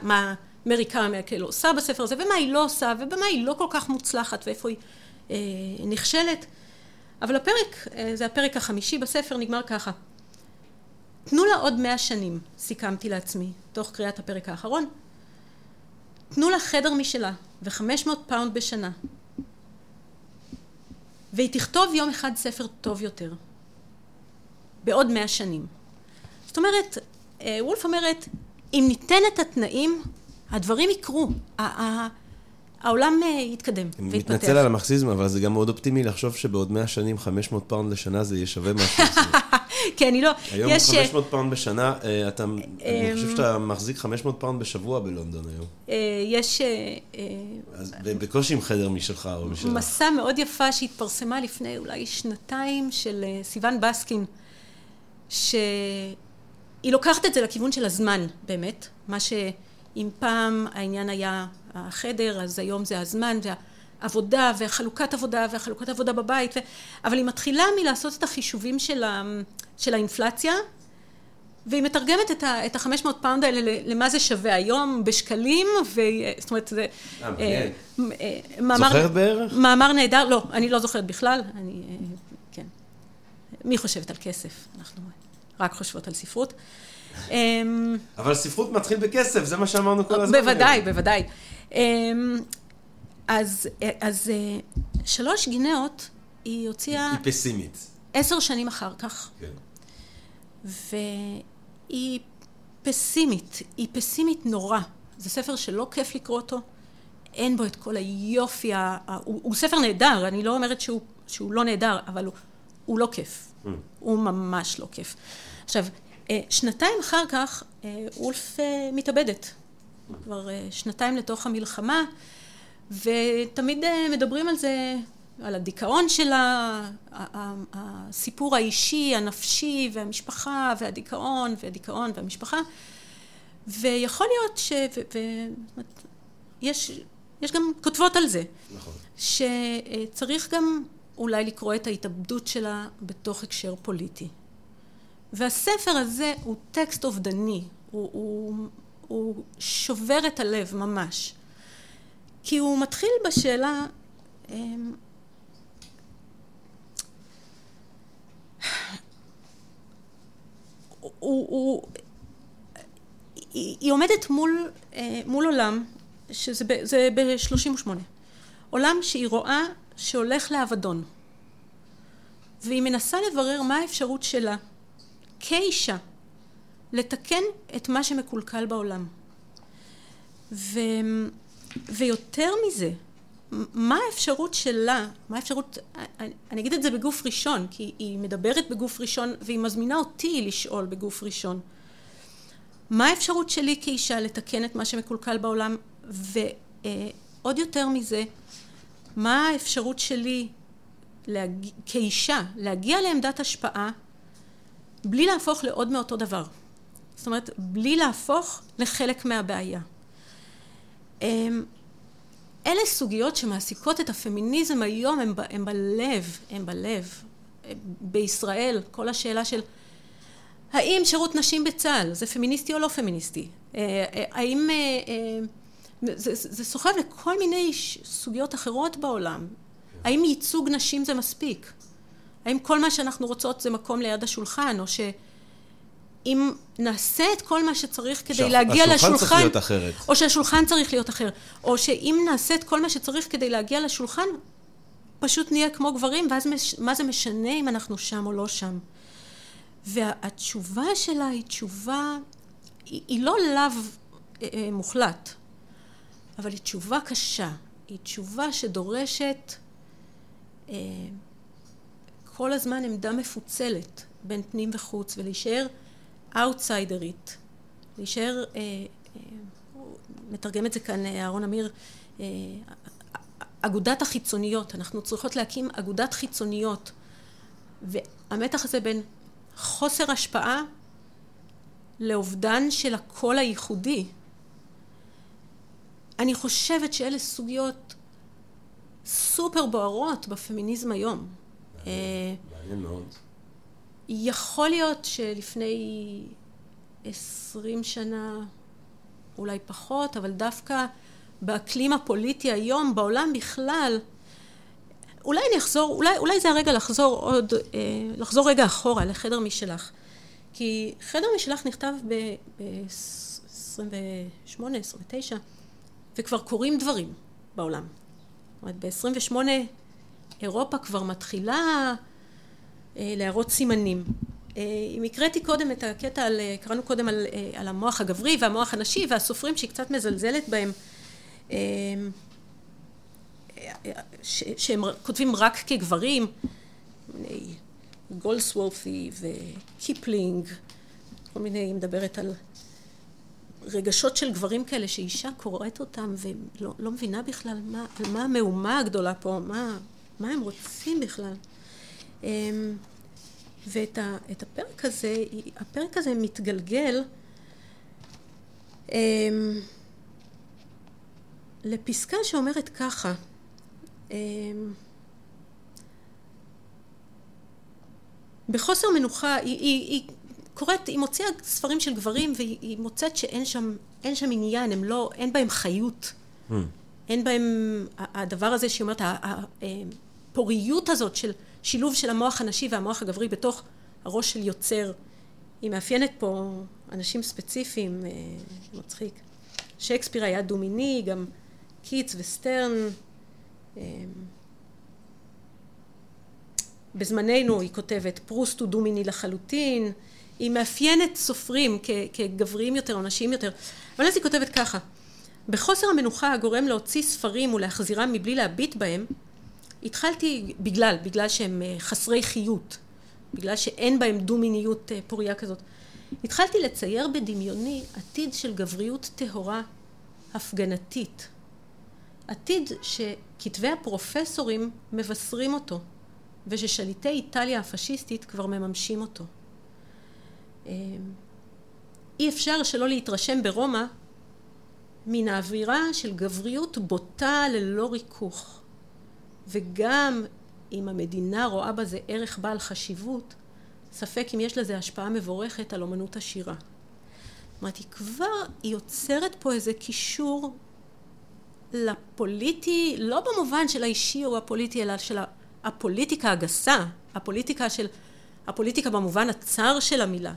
מה מרי קרמייקל עושה בספר הזה, ומה היא לא עושה, ובמה היא לא כל כך מוצלחת, ואיפה היא נכשלת. אבל הפרק, זה הפרק החמישי בספר, נגמר ככה. תנו לה עוד 100 שנים, סיכמתי לעצמי, תוך קריאת הפרק האחרון. תנו לה חדר משלה, ו$500 בשנה. והיא תכתוב יום אחד ספר טוב יותר. בעוד 100 שנים. זאת אומרת, וולף אומרת, אם ניתן את התנאים, הדברים יקרו. העולם יתקדם ויתפתח. מתנצל על המרקסיזם, אבל זה גם מאוד אופטימי לחשוב שבעוד 100 שנים, 500 פאונד לשנה זה ישווה משהו. כן, אני לא... היום 500 פאונד בשנה, אני חושב שאתה מחזיק 500 פאונד בשבוע בלונדון היום. יש... בקושי עם חדר משלך או משלך. מסע מאוד יפה שהתפרסמה לפני אולי 2 של סיוון בסקין, שהיא לוקחת את זה לכיוון של הזמן, באמת. מה שאם פעם העניין היה החדר, אז היום זה הזמן, והעבודה, וחלוקת עבודה, וחלוקת עבודה בבית. אבל היא מתחילה מלעשות את החישובים של האינפלציה, והיא מתרגמת את ה-500 פאונד האלה למה זה שווה היום בשקלים, זאת אומרת, זה... זוכרת בערך? מאמר נהדר, לא, אני לא זוכרת בכלל, אני... כן. מי חושבת על כסף? אנחנו רק חושבות על ספרות. אבל ספרות מתחיל בכסף, זה מה שאמרנו כל הזמן. בוודאי, בוודאי. אז 3 גינות היא הוציאה... היא פסימית. 10 שנים אחר כך. כן. והיא פסימית, היא פסימית נורא. זה ספר שלא כיף לקרוא אותו, אין בו את כל היופי, הוא ספר נהדר, אני לא אומרת שהוא לא נהדר, אבל הוא לא כיף. הוא ממש לא כיף. עכשיו, 2 אחר כך, וולף מתאבדת. כבר 2 לתוך המלחמה, ותמיד מדברים על זה, על הדיכאון שלה, הסיפור האישי, הנפשי והמשפחה, והדיכאון והמשפחה. ויכול להיות ש... יש גם כותבות על זה. נכון. שצריך גם אולי לקרוא את ההתאבדות שלה בתוך הקשר פוליטי. והספר הזה הוא טקסט אובדני, הוא שובר את הלב ממש. כי הוא מתחיל בשאלה, היא עומדת מול עולם, שזה ב-38, עולם שהיא רואה שהולך לאבדון, והיא מנסה לברר מה האפשרות שלה, כאישה, לתקן את מה שמקולקל בעולם. ויותר מזה, מה האפשרות שלה, מה האפשרות, אני אגיד את זה בגוף ראשון, כי היא מדברת בגוף ראשון, והיא מזמינה אותי לשאול בגוף ראשון. מה האפשרות שלי כאישה לתקן את מה שמקולקל בעולם, ועוד יותר מזה, מה האפשרות שלי כאישה להגיע לעמדת השפעה, בלי להפוך לעוד מאותו דבר. זאת אומרת, בלי להפוך לחלק מהבעיה. אלה סוגיות שמעסיקות את הפמיניזם היום, הם בלב, הם בלב. בישראל, כל השאלה של האם שירות נשים בצה"ל, זה פמיניסטי או לא פמיניסטי? האם... זה סוחב לכל מיני סוגיות אחרות בעולם. האם ייצוג נשים זה מספיק? האם כל מה שאנחנו רוצות זה מקום ליד השולחן, או שאם נעשה את כל מה שצריך כדי להגיע לשולחן, או שהשולחן צריך להיות אחר, או שאם נעשה את כל מה שצריך כדי להגיע לשולחן, פשוט נהיה כמו גברים, ואז מה זה משנה אם אנחנו שם או לא שם? והתשובה שלה היא תשובה, היא לא לאו מוחלט, אבל היא תשובה קשה, היא תשובה שדורשת... כל הזמן עמדה מפוצלת בין פנים וחוץ, ולהישאר אאוטסיידרית, להישאר, מתרגם את זה כאן אהרון אמיר, אגודת החיצוניות, אנחנו צריכות להקים אגודת חיצוניות, והמתח הזה בין חוסר השפעה לאובדן של הקול הייחודי. אני חושבת שאלה סוגיות סופר בוערות בפמיניזם היום. מעניין מאוד. יכול להיות שלפני 20 שנה, אולי פחות, אבל דווקא באקלים הפוליטי היום, בעולם בכלל, אולי אני אחזור, אולי זה הרגע לחזור רגע אחורה לחדר משלך. כי חדר משלך נכתב ב-28, 29, וכבר קורים דברים בעולם. זאת אומרת, ב-28 אירופה כבר מתחילה להראות סימנים. אם הקראתי קודם את הקטע, קראנו קודם על המוח הגברי והמוח הנשי, והסופרים שהיא קצת מזלזלת בהם, שהם כותבים רק כגברים, גולסוורתי וקיפלינג, כל מיני, היא מדברת על רגשות של גברים כאלה שאישה קוראת אותם ולא מבינה בכלל מה המהומה הגדולה פה, מה הם רוצים בכלל. ואת הפרק הזה, הפרק הזה מתגלגל לפסקה שאומרת ככה, בחוסר מנוחה, היא קוראת, היא מוציאה ספרים של גברים, והיא מוצאת שאין שם, אין שם עניין, הם לא, אין בהם חיות. אין בהם, הדבר הזה שהיא אומרת, הפוריות הזאת של שילוב של המוח הנשי והמוח הגברי בתוך הראש של יוצר, היא מאפיינת פה אנשים ספציפיים, מצחיק. שייקספיר היה דומיני, גם קיטס וסטרן, בזמננו, היא כותבת, פרוסט הוא דומיני לחלוטין, היא מאפיינת סופרים כגבריים יותר או נשים יותר, אבל אז היא כותבת ככה, בחוסר המנוחה הגורם להוציא ספרים ולהחזירם מבלי להביט בהם, התחלתי בגלל שהם חסרי חיות, בגלל שאין בהם דומיניות פוריה כזאת, התחלתי לצייר בדמיוני עתיד של גבריות טהורה הפגנתית, עתיד שכתבי הפרופסורים מבשרים אותו, וששליטי איטליה הפשיסטית כבר מממשים אותו. אי אפשר שלא להתרשם ברומא מן האווירה של גבריות בוטה ללא ריכוך. וגם אם המדינה רואה בזה ערך בעל חשיבות, ספק אם יש לזה השפעה מבורכת על אומנות השירה. זאת אומרת, היא יוצרת פה איזה קישור לפוליטי, לא במובן של האישי או הפוליטי, אלא של הפוליטיקה הגסה, הפוליטיקה במובן הצר של המילה.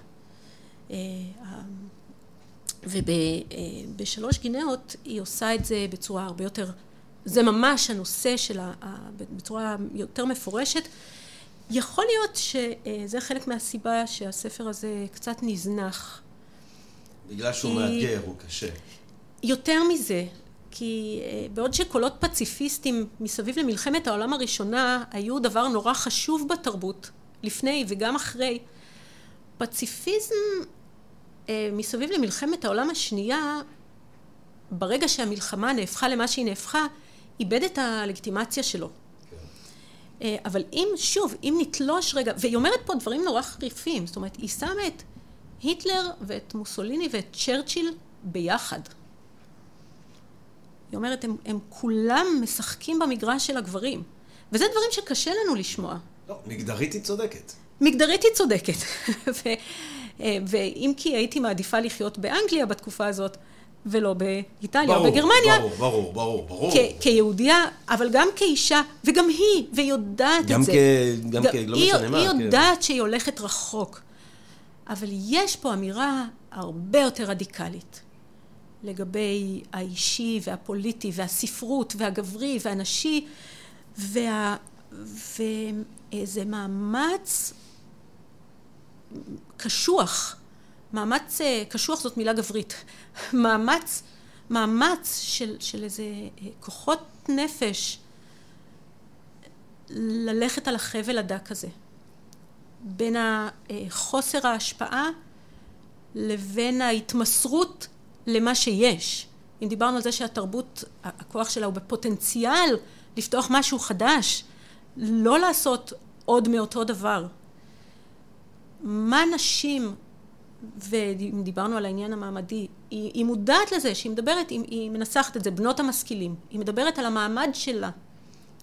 ובשלוש גינאות היא עושה את זה בצורה הרבה יותר, זה ממש הנושא שלה, בצורה יותר מפורשת. יכול להיות שזה חלק מהסיבה שהספר הזה קצת נזנח. בגלל שהוא מאתגר, הוא קשה. יותר מזה. כי בעוד שקולות פציפיסטים מסביב למלחמת העולם הראשונה היו דבר נורא חשוב בתרבות, לפני וגם אחרי, פציפיזם מסביב למלחמת העולם השנייה, ברגע שהמלחמה נהפכה למה שהיא נהפכה, איבד את הלגיטימציה שלו. כן. אבל אם נתלוש רגע, והיא אומרת פה דברים נורא חריפים, זאת אומרת, היא שמה את היטלר ואת מוסוליני ואת צ'רצ'יל ביחד. היא אומרת, הם כולם משחקים במגרש של הגברים. וזה דברים שקשה לנו לשמוע. לא, מגדרית היא צודקת. מגדרית היא צודקת. ואם כי הייתי מעדיפה לחיות באנגליה בתקופה הזאת, ולא באיטליה או בגרמניה. ברור. כיהודיה, אבל גם כאישה, וגם היא, ויודעת את זה. גם לא משנה מה. היא יודעת שהיא הולכת רחוק. אבל יש פה אמירה הרבה יותר רדיקלית. לגבי האישי והפוליטי והספרות והגברי והנשי, ואיזה מאמץ קשוח, מאמץ קשוח זאת מילה גברית, מאמץ של איזה כוחות נפש ללכת על החבל הדק הזה, בין החוסר ההשפעה לבין ההתמסרות למה שיש. אם דיברנו על זה שהתרבות, הכוח שלה הוא בפוטנציאל לפתוח משהו חדש, לא לעשות עוד מאותו דבר. מה נשים ודיברנו על העניין המעמדי, היא מודעת לזה שהיא מדברת, היא מנסחת את זה, בנות המשכילים, היא מדברת על המעמד שלה,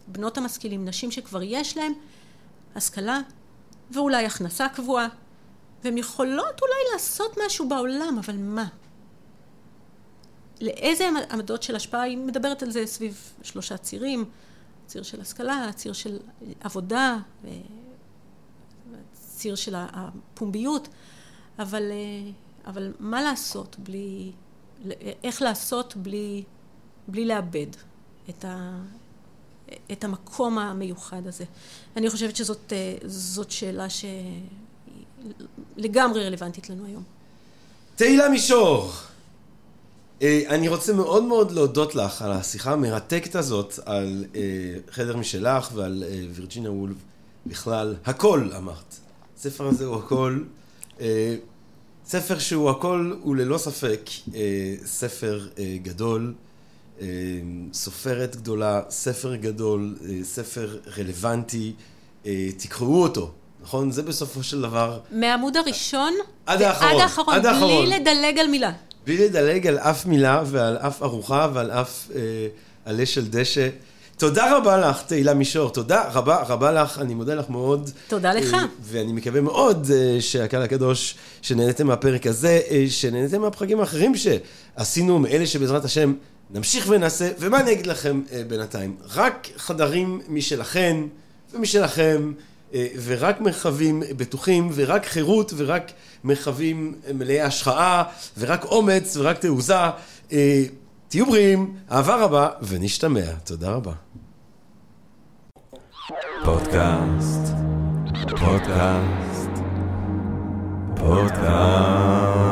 בנות המשכילים, נשים שכבר יש להם השכלה ואולי הכנסה קבועה, והן יכולות אולי לעשות משהו בעולם, אבל מה? לאיזה עמדות של השפעה? היא מדברת על זה סביב שלושה צירים, ציר של השכלה, ציר של עבודה, ציר של הפומביות, אבל מה לעשות בלי, איך לעשות בלי לאבד את המקום המיוחד הזה. אני חושבת שזאת שאלה שלגמרי רלוונטית לנו היום. תהילה מישור, אני רוצה מאוד מאוד להודות לך על השיחה המרתקת הזאת, על חדר משלך ועל וירג'יניה וולף, בכלל, הכל אמרת. הספר הזה הוא הכל, ספר שהוא הכל, הוא ללא ספק ספר גדול, סופרת גדולה, ספר גדול, ספר רלוונטי, תקראו אותו, נכון? זה בסופו של דבר... מהעמוד הראשון עד האחרון, בלי לדלג על מילה. בלי לדלג על אף מילה ועל אף ארוחה ועל אף עלה של דשא. תודה רבה לך, תהילה מישור, תודה רבה רבה לך, אני מודה לך מאוד. תודה לך. ואני מקווה מאוד שהקהל הקדוש, שנהנתם מהפרק הזה, שנהנתם מהפרקים האחרים שעשינו, מאלה שבעזרת השם נמשיך ונעשה, ומה אני אגיד לכם בינתיים? רק חדרים משלכן ומשלכם, ורק מרחבים בטוחים, ורק חירות, ורק מרחבים מלאי השחאה, ורק אומץ, ורק תעוזה. תהיו בריאים, אהבה רבה, ונשתמע. תודה רבה. פודקאסט.